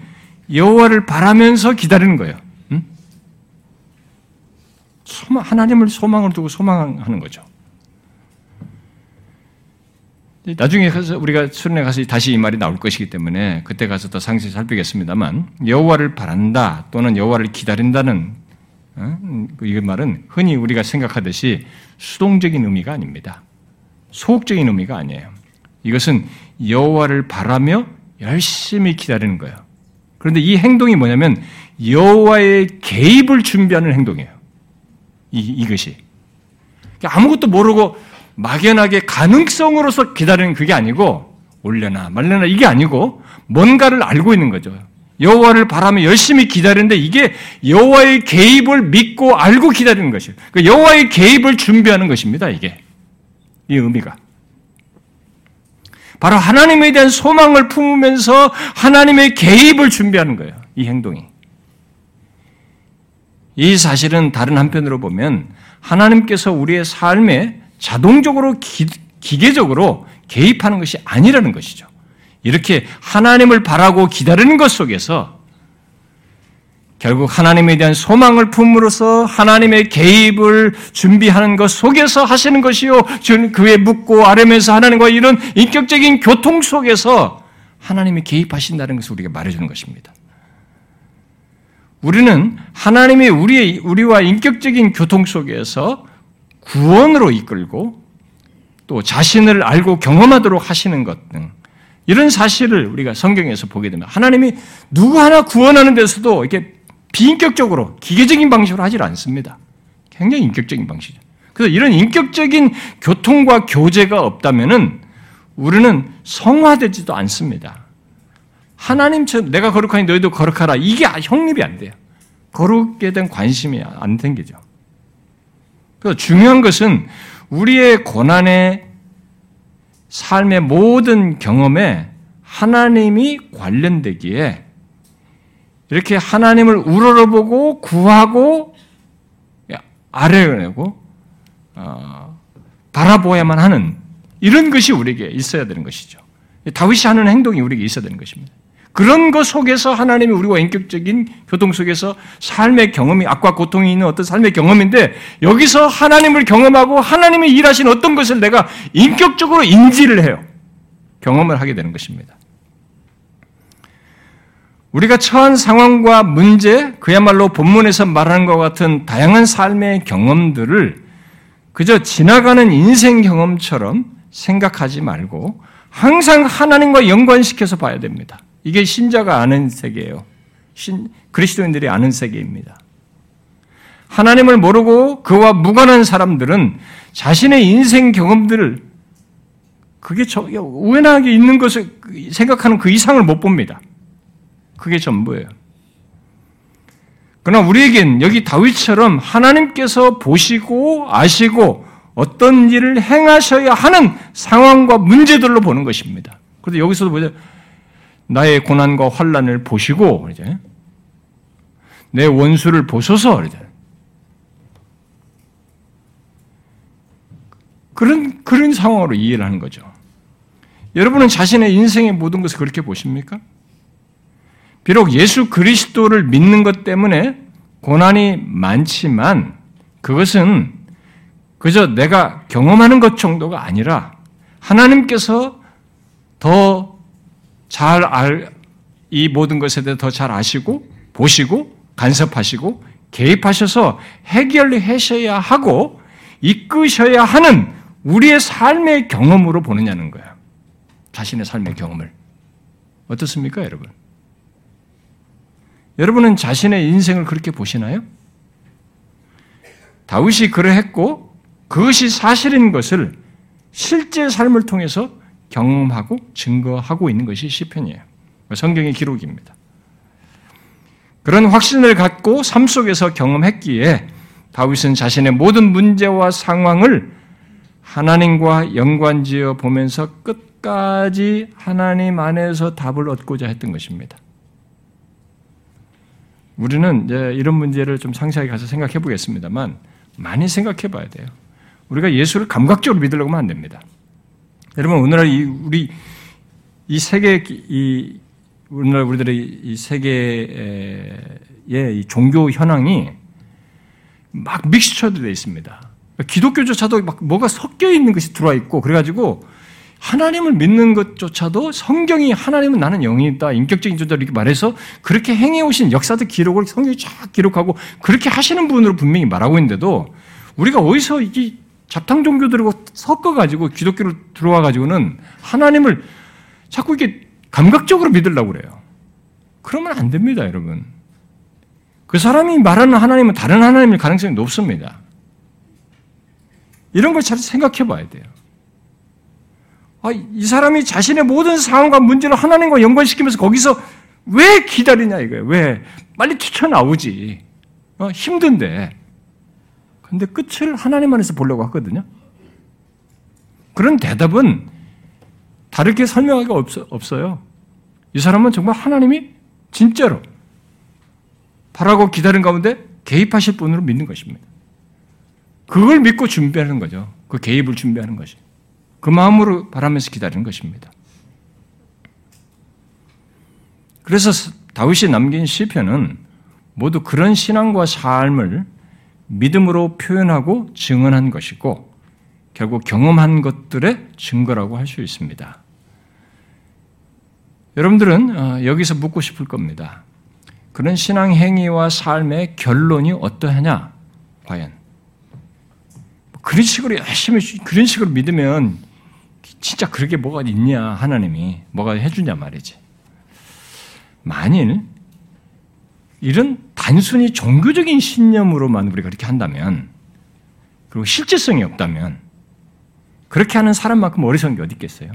여호와를 바라면서 기다리는 거예요. 소망, 하나님을 소망을 두고 소망하는 거죠. 나중에 가서 우리가 수련회 가서 다시 이 말이 나올 것이기 때문에 그때 가서 더 상세히 살피겠습니다만 여호와를 바란다 또는 여호와를 기다린다는 이 말은 흔히 우리가 생각하듯이 수동적인 의미가 아닙니다. 소극적인 의미가 아니에요. 이것은 여호와를 바라며 열심히 기다리는 거예요. 그런데 이 행동이 뭐냐면 여호와의 개입을 준비하는 행동이에요. 이, 이것이. 아무것도 모르고 막연하게 가능성으로서 기다리는 그게 아니고 올려나 말려나 이게 아니고 뭔가를 알고 있는 거죠. 여호와를 바라며 열심히 기다리는데 이게 여호와의 개입을 믿고 알고 기다리는 것이에요. 그러니까 여호와의 개입을 준비하는 것입니다. 이게. 이 의미가. 바로 하나님에 대한 소망을 품으면서 하나님의 개입을 준비하는 거예요. 이 행동이. 이 사실은 다른 한편으로 보면 하나님께서 우리의 삶에 자동적으로 기, 기계적으로 개입하는 것이 아니라는 것이죠. 이렇게 하나님을 바라고 기다리는 것 속에서 결국 하나님에 대한 소망을 품으로써 하나님의 개입을 준비하는 것 속에서 하시는 것이요. 그에 묻고 아뢰면서 하나님과 이런 인격적인 교통 속에서 하나님이 개입하신다는 것을 우리가 말해주는 것입니다. 우리는 하나님이 우리의, 우리와 인격적인 교통 속에서 구원으로 이끌고 또 자신을 알고 경험하도록 하시는 것 등 이런 사실을 우리가 성경에서 보게 되면 하나님이 누구 하나 구원하는 데서도 이렇게 비인격적으로 기계적인 방식으로 하질 않습니다. 굉장히 인격적인 방식이죠. 그래서 이런 인격적인 교통과 교제가 없다면은 우리는 성화되지도 않습니다. 하나님처럼 내가 거룩하니 너희도 거룩하라. 이게 형립이 안 돼요. 거룩에 대한 관심이 안 생기죠. 그래서 중요한 것은 우리의 고난의 삶의 모든 경험에 하나님이 관련되기에 이렇게 하나님을 우러러보고 구하고 아뢰고 어, 바라보아야만 하는 이런 것이 우리에게 있어야 되는 것이죠. 다윗이 하는 행동이 우리에게 있어야 되는 것입니다. 그런 것 속에서 하나님이 우리와 인격적인 교통 속에서 삶의 경험이, 악과 고통이 있는 어떤 삶의 경험인데 여기서 하나님을 경험하고 하나님이 일하신 어떤 것을 내가 인격적으로 인지를 해요. 경험을 하게 되는 것입니다. 우리가 처한 상황과 문제, 그야말로 본문에서 말하는 것 같은 다양한 삶의 경험들을 그저 지나가는 인생 경험처럼 생각하지 말고 항상 하나님과 연관시켜서 봐야 됩니다. 이게 신자가 아는 세계예요. 신, 그리스도인들이 아는 세계입니다. 하나님을 모르고 그와 무관한 사람들은 자신의 인생 경험들을 그게 저, 우연하게 있는 것을 생각하는 그 이상을 못 봅니다. 그게 전부예요. 그러나 우리에겐 여기 다윗처럼 하나님께서 보시고 아시고 어떤 일을 행하셔야 하는 상황과 문제들로 보는 것입니다. 그런데 여기서도 보자. 나의 고난과 환난을 보시고 이제 내 원수를 보소서 이제 그런 그런 상황으로 이해를 하는 거죠. 여러분은 자신의 인생의 모든 것을 그렇게 보십니까? 비록 예수 그리스도를 믿는 것 때문에 고난이 많지만 그것은 그저 내가 경험하는 것 정도가 아니라 하나님께서 더 잘 알, 이 모든 것에 대해 더 잘 아시고 보시고 간섭하시고 개입하셔서 해결하셔야 하고 이끄셔야 하는 우리의 삶의 경험으로 보느냐는 거예요. 자신의 삶의 경험을. 어떻습니까, 여러분? 여러분은 자신의 인생을 그렇게 보시나요? 다윗이 그러했고 그것이 사실인 것을 실제 삶을 통해서 경험하고 증거하고 있는 것이 시편이에요. 성경의 기록입니다. 그런 확신을 갖고 삶 속에서 경험했기에 다윗은 자신의 모든 문제와 상황을 하나님과 연관지어 보면서 끝까지 하나님 안에서 답을 얻고자 했던 것입니다. 우리는 이제 이런 문제를 좀 상세하게 가서 생각해 보겠습니다만 많이 생각해 봐야 돼요. 우리가 예수를 감각적으로 믿으려고 하면 안 됩니다. 여러분 오늘날 이 우리 이 세계 이 오늘날 우리들의 이 세계의 이 종교 현황이 막 믹스처되어 있습니다. 기독교조차도 막 뭐가 섞여 있는 것이 들어와 있고 그래가지고 하나님을 믿는 것조차도 성경이 하나님은 나는 영이다 인격적인 존재다 이렇게 말해서 그렇게 행해 오신 역사적 기록을 성경이 쫙 기록하고 그렇게 하시는 분으로 분명히 말하고 있는데도 우리가 어디서 이게 잡탕 종교들하고 섞어가지고 기독교로 들어와가지고는 하나님을 자꾸 이렇게 감각적으로 믿으려고 그래요. 그러면 안 됩니다, 여러분. 그 사람이 말하는 하나님은 다른 하나님일 가능성이 높습니다. 이런 걸 잘 생각해 봐야 돼요. 아, 이 사람이 자신의 모든 상황과 문제를 하나님과 연관시키면서 거기서 왜 기다리냐 이거예요. 왜? 빨리 튀쳐나오지. 어, 힘든데. 근데 끝을 하나님 안에서 보려고 하거든요. 그런 대답은 다르게 설명하기가 없어, 없어요. 이 사람은 정말 하나님이 진짜로 바라고 기다린 가운데 개입하실 분으로 믿는 것입니다. 그걸 믿고 준비하는 거죠. 그 개입을 준비하는 것이. 그 마음으로 바라면서 기다리는 것입니다. 그래서 다윗이 남긴 시편은 모두 그런 신앙과 삶을 믿음으로 표현하고 증언한 것이고 결국 경험한 것들의 증거라고 할 수 있습니다. 여러분들은 여기서 묻고 싶을 겁니다. 그런 신앙 행위와 삶의 결론이 어떠하냐? 과연 그런 식으로 열심히 그런 식으로 믿으면 진짜 그렇게 뭐가 있냐? 하나님이 뭐가 해주냐 말이지. 만일 이런 단순히 종교적인 신념으로만 우리가 그렇게 한다면 그리고 실제성이 없다면 그렇게 하는 사람만큼 어리석은 게 어디 있겠어요?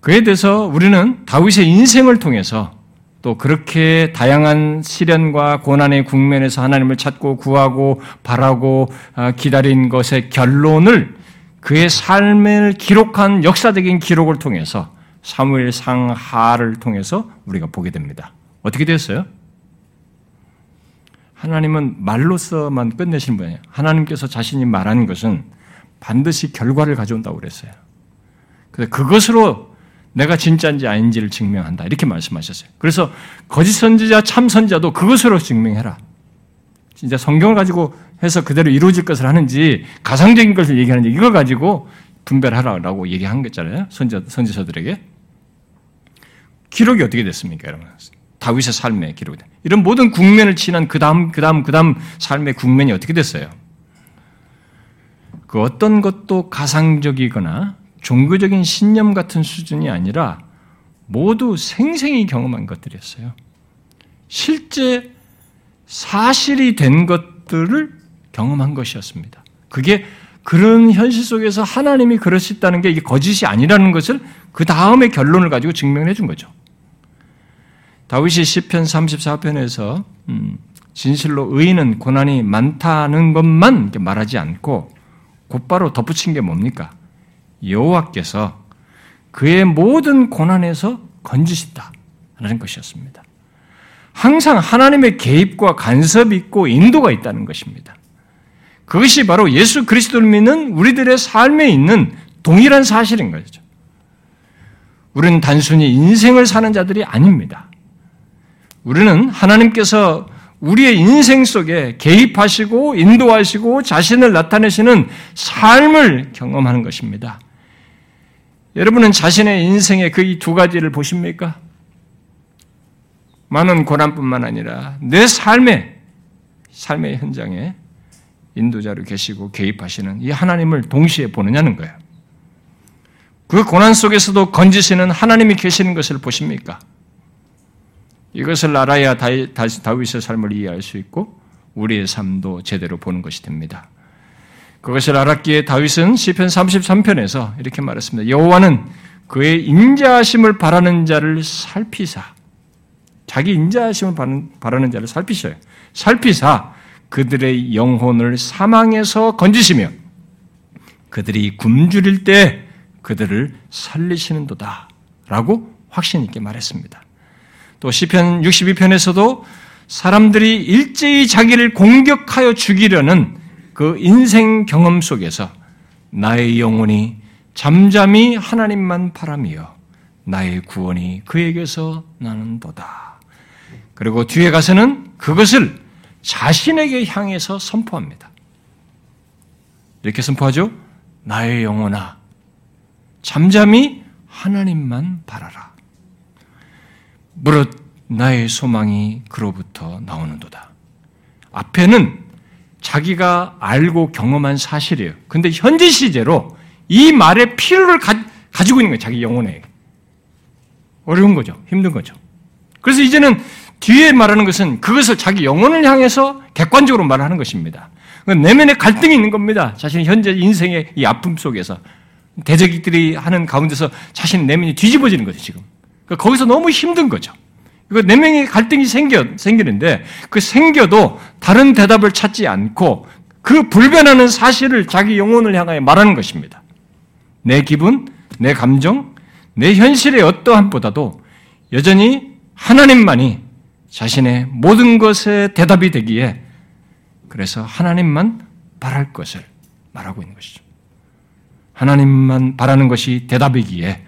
그에 대해서 우리는 다윗의 인생을 통해서 또 그렇게 다양한 시련과 고난의 국면에서 하나님을 찾고 구하고 바라고 기다린 것의 결론을 그의 삶을 기록한 역사적인 기록을 통해서 사무엘상 하를 통해서 우리가 보게 됩니다. 어떻게 됐어요? 하나님은 말로서만 끝내신 분이에요. 하나님께서 자신이 말한 것은 반드시 결과를 가져온다고 그랬어요. 그래서 그것으로 내가 진짜인지 아닌지를 증명한다 이렇게 말씀하셨어요. 그래서 거짓 선지자, 참 선지자도 그것으로 증명해라. 진짜 성경을 가지고 해서 그대로 이루어질 것을 하는지 가상적인 것을 얘기하는지 이걸 가지고 분별하라고 얘기한 거잖아요. 선지자, 선지자들에게. 기록이 어떻게 됐습니까? 여러분? 다윗의 삶의 기록이. 이런 모든 국면을 지난 그 다음, 그 다음, 그 다음 삶의 국면이 어떻게 됐어요? 그 어떤 것도 가상적이거나 종교적인 신념 같은 수준이 아니라 모두 생생히 경험한 것들이었어요. 실제 사실이 된 것들을 경험한 것이었습니다. 그게 그런 현실 속에서 하나님이 그러셨다는 게 이게 거짓이 아니라는 것을 그 다음에 결론을 가지고 증명해 준 거죠. 다윗이 시편 삼십사 편에서 진실로 의인은 고난이 많다는 것만 말하지 않고 곧바로 덧붙인 게 뭡니까? 여호와께서 그의 모든 고난에서 건지신다라는 것이었습니다. 항상 하나님의 개입과 간섭이 있고 인도가 있다는 것입니다. 그것이 바로 예수 그리스도를 믿는 우리들의 삶에 있는 동일한 사실인 거죠. 우리는 단순히 인생을 사는 자들이 아닙니다. 우리는 하나님께서 우리의 인생 속에 개입하시고 인도하시고 자신을 나타내시는 삶을 경험하는 것입니다. 여러분은 자신의 인생의 그 이 두 가지를 보십니까? 많은 고난뿐만 아니라 내 삶의, 삶의 현장에 인도자로 계시고 개입하시는 이 하나님을 동시에 보느냐는 거예요. 그 고난 속에서도 건지시는 하나님이 계시는 것을 보십니까? 이것을 알아야 다시 다윗의 삶을 이해할 수 있고 우리의 삶도 제대로 보는 것이 됩니다. 그것을 알았기에 다윗은 시편 삼십삼 편에서 이렇게 말했습니다. 여호와는 그의 인자하심을 바라는 자를 살피사. 자기 인자하심을 바라는 자를 살피셔요. 살피사 그들의 영혼을 사망에서 건지시며 그들이 굶주릴 때 그들을 살리시는 도다 라고 확신 있게 말했습니다. 또 시편 육십이 편에서도 사람들이 일제히 자기를 공격하여 죽이려는 그 인생 경험 속에서 나의 영혼이 잠잠히 하나님만 바라며 나의 구원이 그에게서 나는 도다. 그리고 뒤에 가서는 그것을 자신에게 향해서 선포합니다. 이렇게 선포하죠. 나의 영혼아, 잠잠히 하나님만 바라라. 무릇 나의 소망이 그로부터 나오는도다. 앞에는 자기가 알고 경험한 사실이에요. 근데 현재 시제로 이 말의 필요를 가, 가지고 있는 거예요. 자기 영혼에. 어려운 거죠. 힘든 거죠. 그래서 이제는 뒤에 말하는 것은 그것을 자기 영혼을 향해서 객관적으로 말하는 것입니다. 내면에 갈등이 있는 겁니다. 자신의 현재 인생의 이 아픔 속에서 대적들이 하는 가운데서 자신의 내면이 뒤집어지는 거죠. 지금. 그러니까 거기서 너무 힘든 거죠. 이거 내면의 갈등이 생겨, 생기는데 그 생겨도 다른 대답을 찾지 않고 그 불변하는 사실을 자기 영혼을 향하여 말하는 것입니다. 내 기분, 내 감정, 내 현실의 어떠함보다도 여전히 하나님만이 자신의 모든 것의 대답이 되기에 그래서 하나님만 바랄 것을 말하고 있는 것이죠. 하나님만 바라는 것이 대답이기에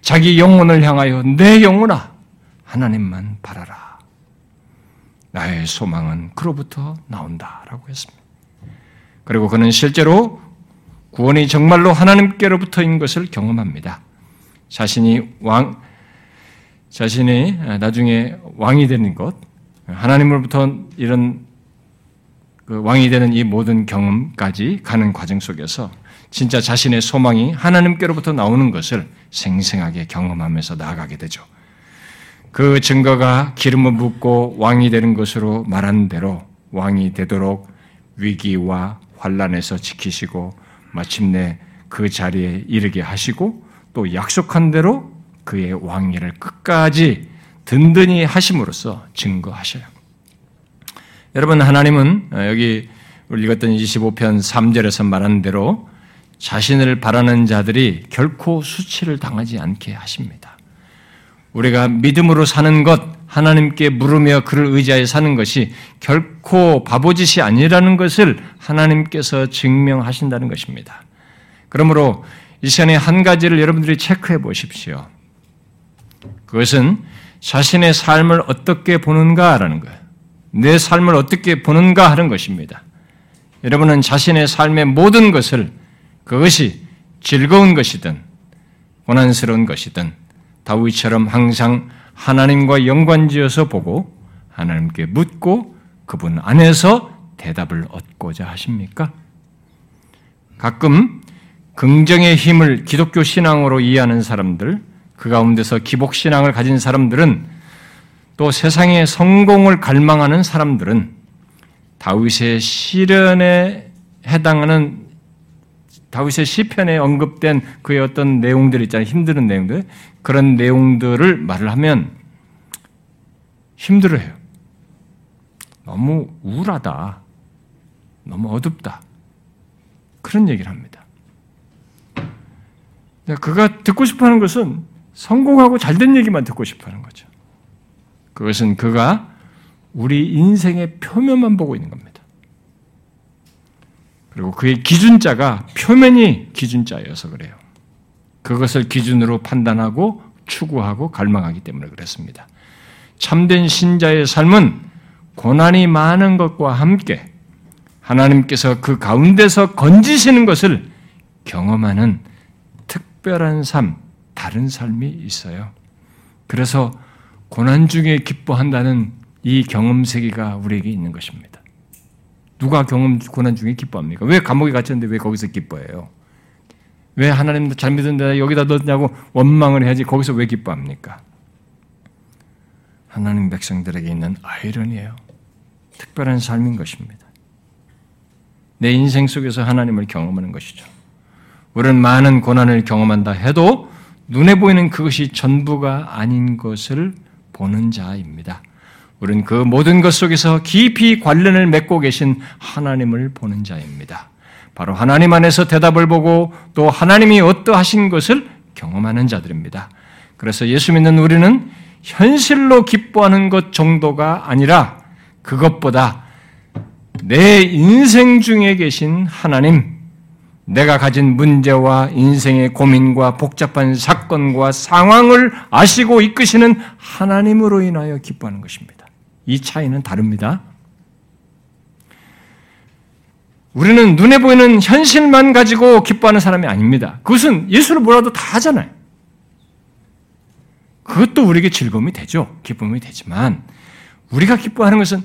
자기 영혼을 향하여 내 영혼아 하나님만 바라라. 나의 소망은 그로부터 나온다라고 했습니다. 그리고 그는 실제로 구원이 정말로 하나님께로부터인 것을 경험합니다. 자신이 왕 자신이 나중에 왕이 되는 것, 하나님으로부터 이런 그 왕이 되는 이 모든 경험까지 가는 과정 속에서 진짜 자신의 소망이 하나님께로부터 나오는 것을 생생하게 경험하면서 나아가게 되죠. 그 증거가 기름을 붓고 왕이 되는 것으로 말한 대로 왕이 되도록 위기와 환란에서 지키시고 마침내 그 자리에 이르게 하시고 또 약속한 대로 그의 왕위를 끝까지 든든히 하심으로써 증거하셔요. 여러분, 하나님은 여기 우리 읽었던 이십오 편 삼 절에서 말한 대로 자신을 바라는 자들이 결코 수치를 당하지 않게 하십니다. 우리가 믿음으로 사는 것, 하나님께 물으며 그를 의지하여 사는 것이 결코 바보짓이 아니라는 것을 하나님께서 증명하신다는 것입니다. 그러므로 이 시간에 한 가지를 여러분들이 체크해 보십시오. 그것은 자신의 삶을 어떻게 보는가라는 거예요. 내 삶을 어떻게 보는가 하는 것입니다. 여러분은 자신의 삶의 모든 것을 그것이 즐거운 것이든 고난스러운 것이든 다윗처럼 항상 하나님과 연관지어서 보고 하나님께 묻고 그분 안에서 대답을 얻고자 하십니까? 가끔 긍정의 힘을 기독교 신앙으로 이해하는 사람들, 그 가운데서 기복신앙을 가진 사람들은 또 세상의 성공을 갈망하는 사람들은 다윗의 시련에 해당하는 다윗의 시편에 언급된 그의 어떤 내용들 있잖아요. 힘드는 내용들. 그런 내용들을 말을 하면 힘들어해요. 너무 우울하다. 너무 어둡다. 그런 얘기를 합니다. 그가 듣고 싶어하는 것은 성공하고 잘된 얘기만 듣고 싶어하는 거죠. 그것은 그가 우리 인생의 표면만 보고 있는 겁니다. 그리고 그의 기준자가 표면이 기준자여서 그래요. 그것을 기준으로 판단하고 추구하고 갈망하기 때문에 그렇습니다. 참된 신자의 삶은 고난이 많은 것과 함께 하나님께서 그 가운데서 건지시는 것을 경험하는 특별한 삶, 다른 삶이 있어요. 그래서 고난 중에 기뻐한다는 이 경험 세계가 우리에게 있는 것입니다. 누가 경험, 고난 중에 기뻐합니까? 왜 감옥에 갇혔는데 왜 거기서 기뻐해요? 왜 하나님도 잘 믿었는데 여기다 넣었냐고 원망을 해야지 거기서 왜 기뻐합니까? 하나님 백성들에게 있는 아이러니예요. 특별한 삶인 것입니다. 내 인생 속에서 하나님을 경험하는 것이죠. 우리는 많은 고난을 경험한다 해도 눈에 보이는 그것이 전부가 아닌 것을 보는 자입니다. 우린 그 모든 것 속에서 깊이 관련을 맺고 계신 하나님을 보는 자입니다. 바로 하나님 안에서 대답을 보고 또 하나님이 어떠하신 것을 경험하는 자들입니다. 그래서 예수 믿는 우리는 현실로 기뻐하는 것 정도가 아니라 그것보다 내 인생 중에 계신 하나님, 내가 가진 문제와 인생의 고민과 복잡한 사건과 상황을 아시고 이끄시는 하나님으로 인하여 기뻐하는 것입니다. 이 차이는 다릅니다. 우리는 눈에 보이는 현실만 가지고 기뻐하는 사람이 아닙니다. 그것은 예수를 몰라도 다 하잖아요. 그것도 우리에게 즐거움이 되죠. 기쁨이 되지만 우리가 기뻐하는 것은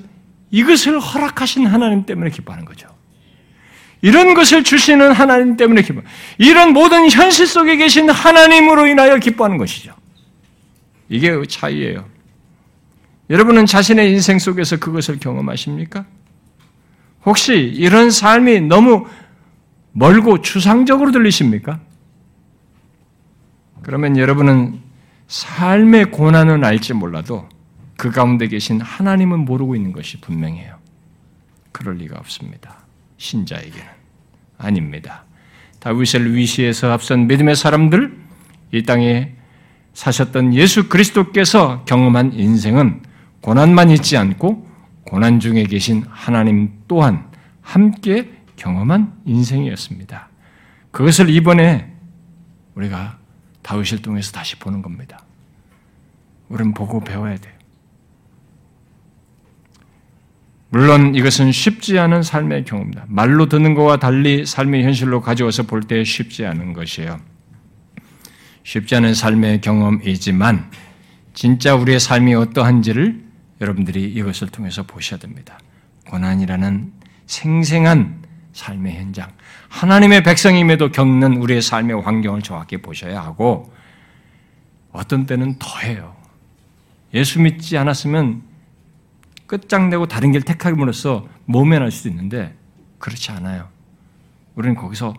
이것을 허락하신 하나님 때문에 기뻐하는 거죠. 이런 것을 주시는 하나님 때문에 기뻐하는 거죠. 이런 모든 현실 속에 계신 하나님으로 인하여 기뻐하는 것이죠. 이게 차이예요. 여러분은 자신의 인생 속에서 그것을 경험하십니까? 혹시 이런 삶이 너무 멀고 추상적으로 들리십니까? 그러면 여러분은 삶의 고난은 알지 몰라도 그 가운데 계신 하나님은 모르고 있는 것이 분명해요. 그럴 리가 없습니다. 신자에게는 아닙니다. 다윗을 위시해서 앞선 믿음의 사람들, 이 땅에 사셨던 예수 그리스도께서 경험한 인생은 고난만 있지 않고 고난 중에 계신 하나님 또한 함께 경험한 인생이었습니다. 그것을 이번에 우리가 다윗을 통해서 다시 보는 겁니다. 우리는 보고 배워야 돼요. 물론 이것은 쉽지 않은 삶의 경험입니다. 말로 듣는 것과 달리 삶의 현실로 가져와서 볼 때 쉽지 않은 것이에요. 쉽지 않은 삶의 경험이지만 진짜 우리의 삶이 어떠한지를 여러분들이 이것을 통해서 보셔야 됩니다. 고난이라는 생생한 삶의 현장, 하나님의 백성임에도 겪는 우리의 삶의 환경을 정확히 보셔야 하고 어떤 때는 더해요. 예수 믿지 않았으면 끝장내고 다른 길을 택함으로써 모면할 수도 있는데 그렇지 않아요. 우리는 거기서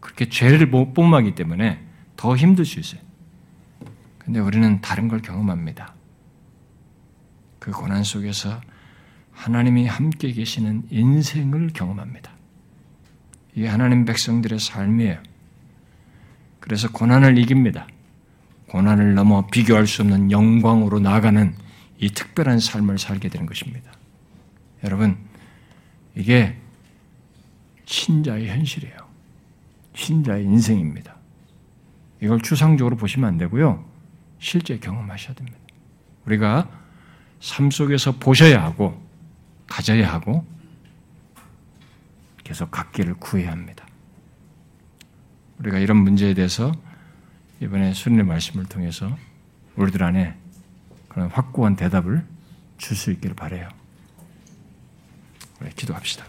그렇게 죄를 못 범하기 때문에 더 힘들 수 있어요. 근데 우리는 다른 걸 경험합니다. 그 고난 속에서 하나님이 함께 계시는 인생을 경험합니다. 이게 하나님 백성들의 삶이에요. 그래서 고난을 이깁니다. 고난을 넘어 비교할 수 없는 영광으로 나아가는 이 특별한 삶을 살게 되는 것입니다. 여러분, 이게 신자의 현실이에요. 신자의 인생입니다. 이걸 추상적으로 보시면 안 되고요. 실제 경험하셔야 됩니다. 우리가 삶 속에서 보셔야 하고 가져야 하고 계속 갖기를 구해야 합니다. 우리가 이런 문제에 대해서 이번에 수련의 말씀을 통해서 우리들 안에 그런 확고한 대답을 줄 수 있기를 바라요. 우리 기도합시다.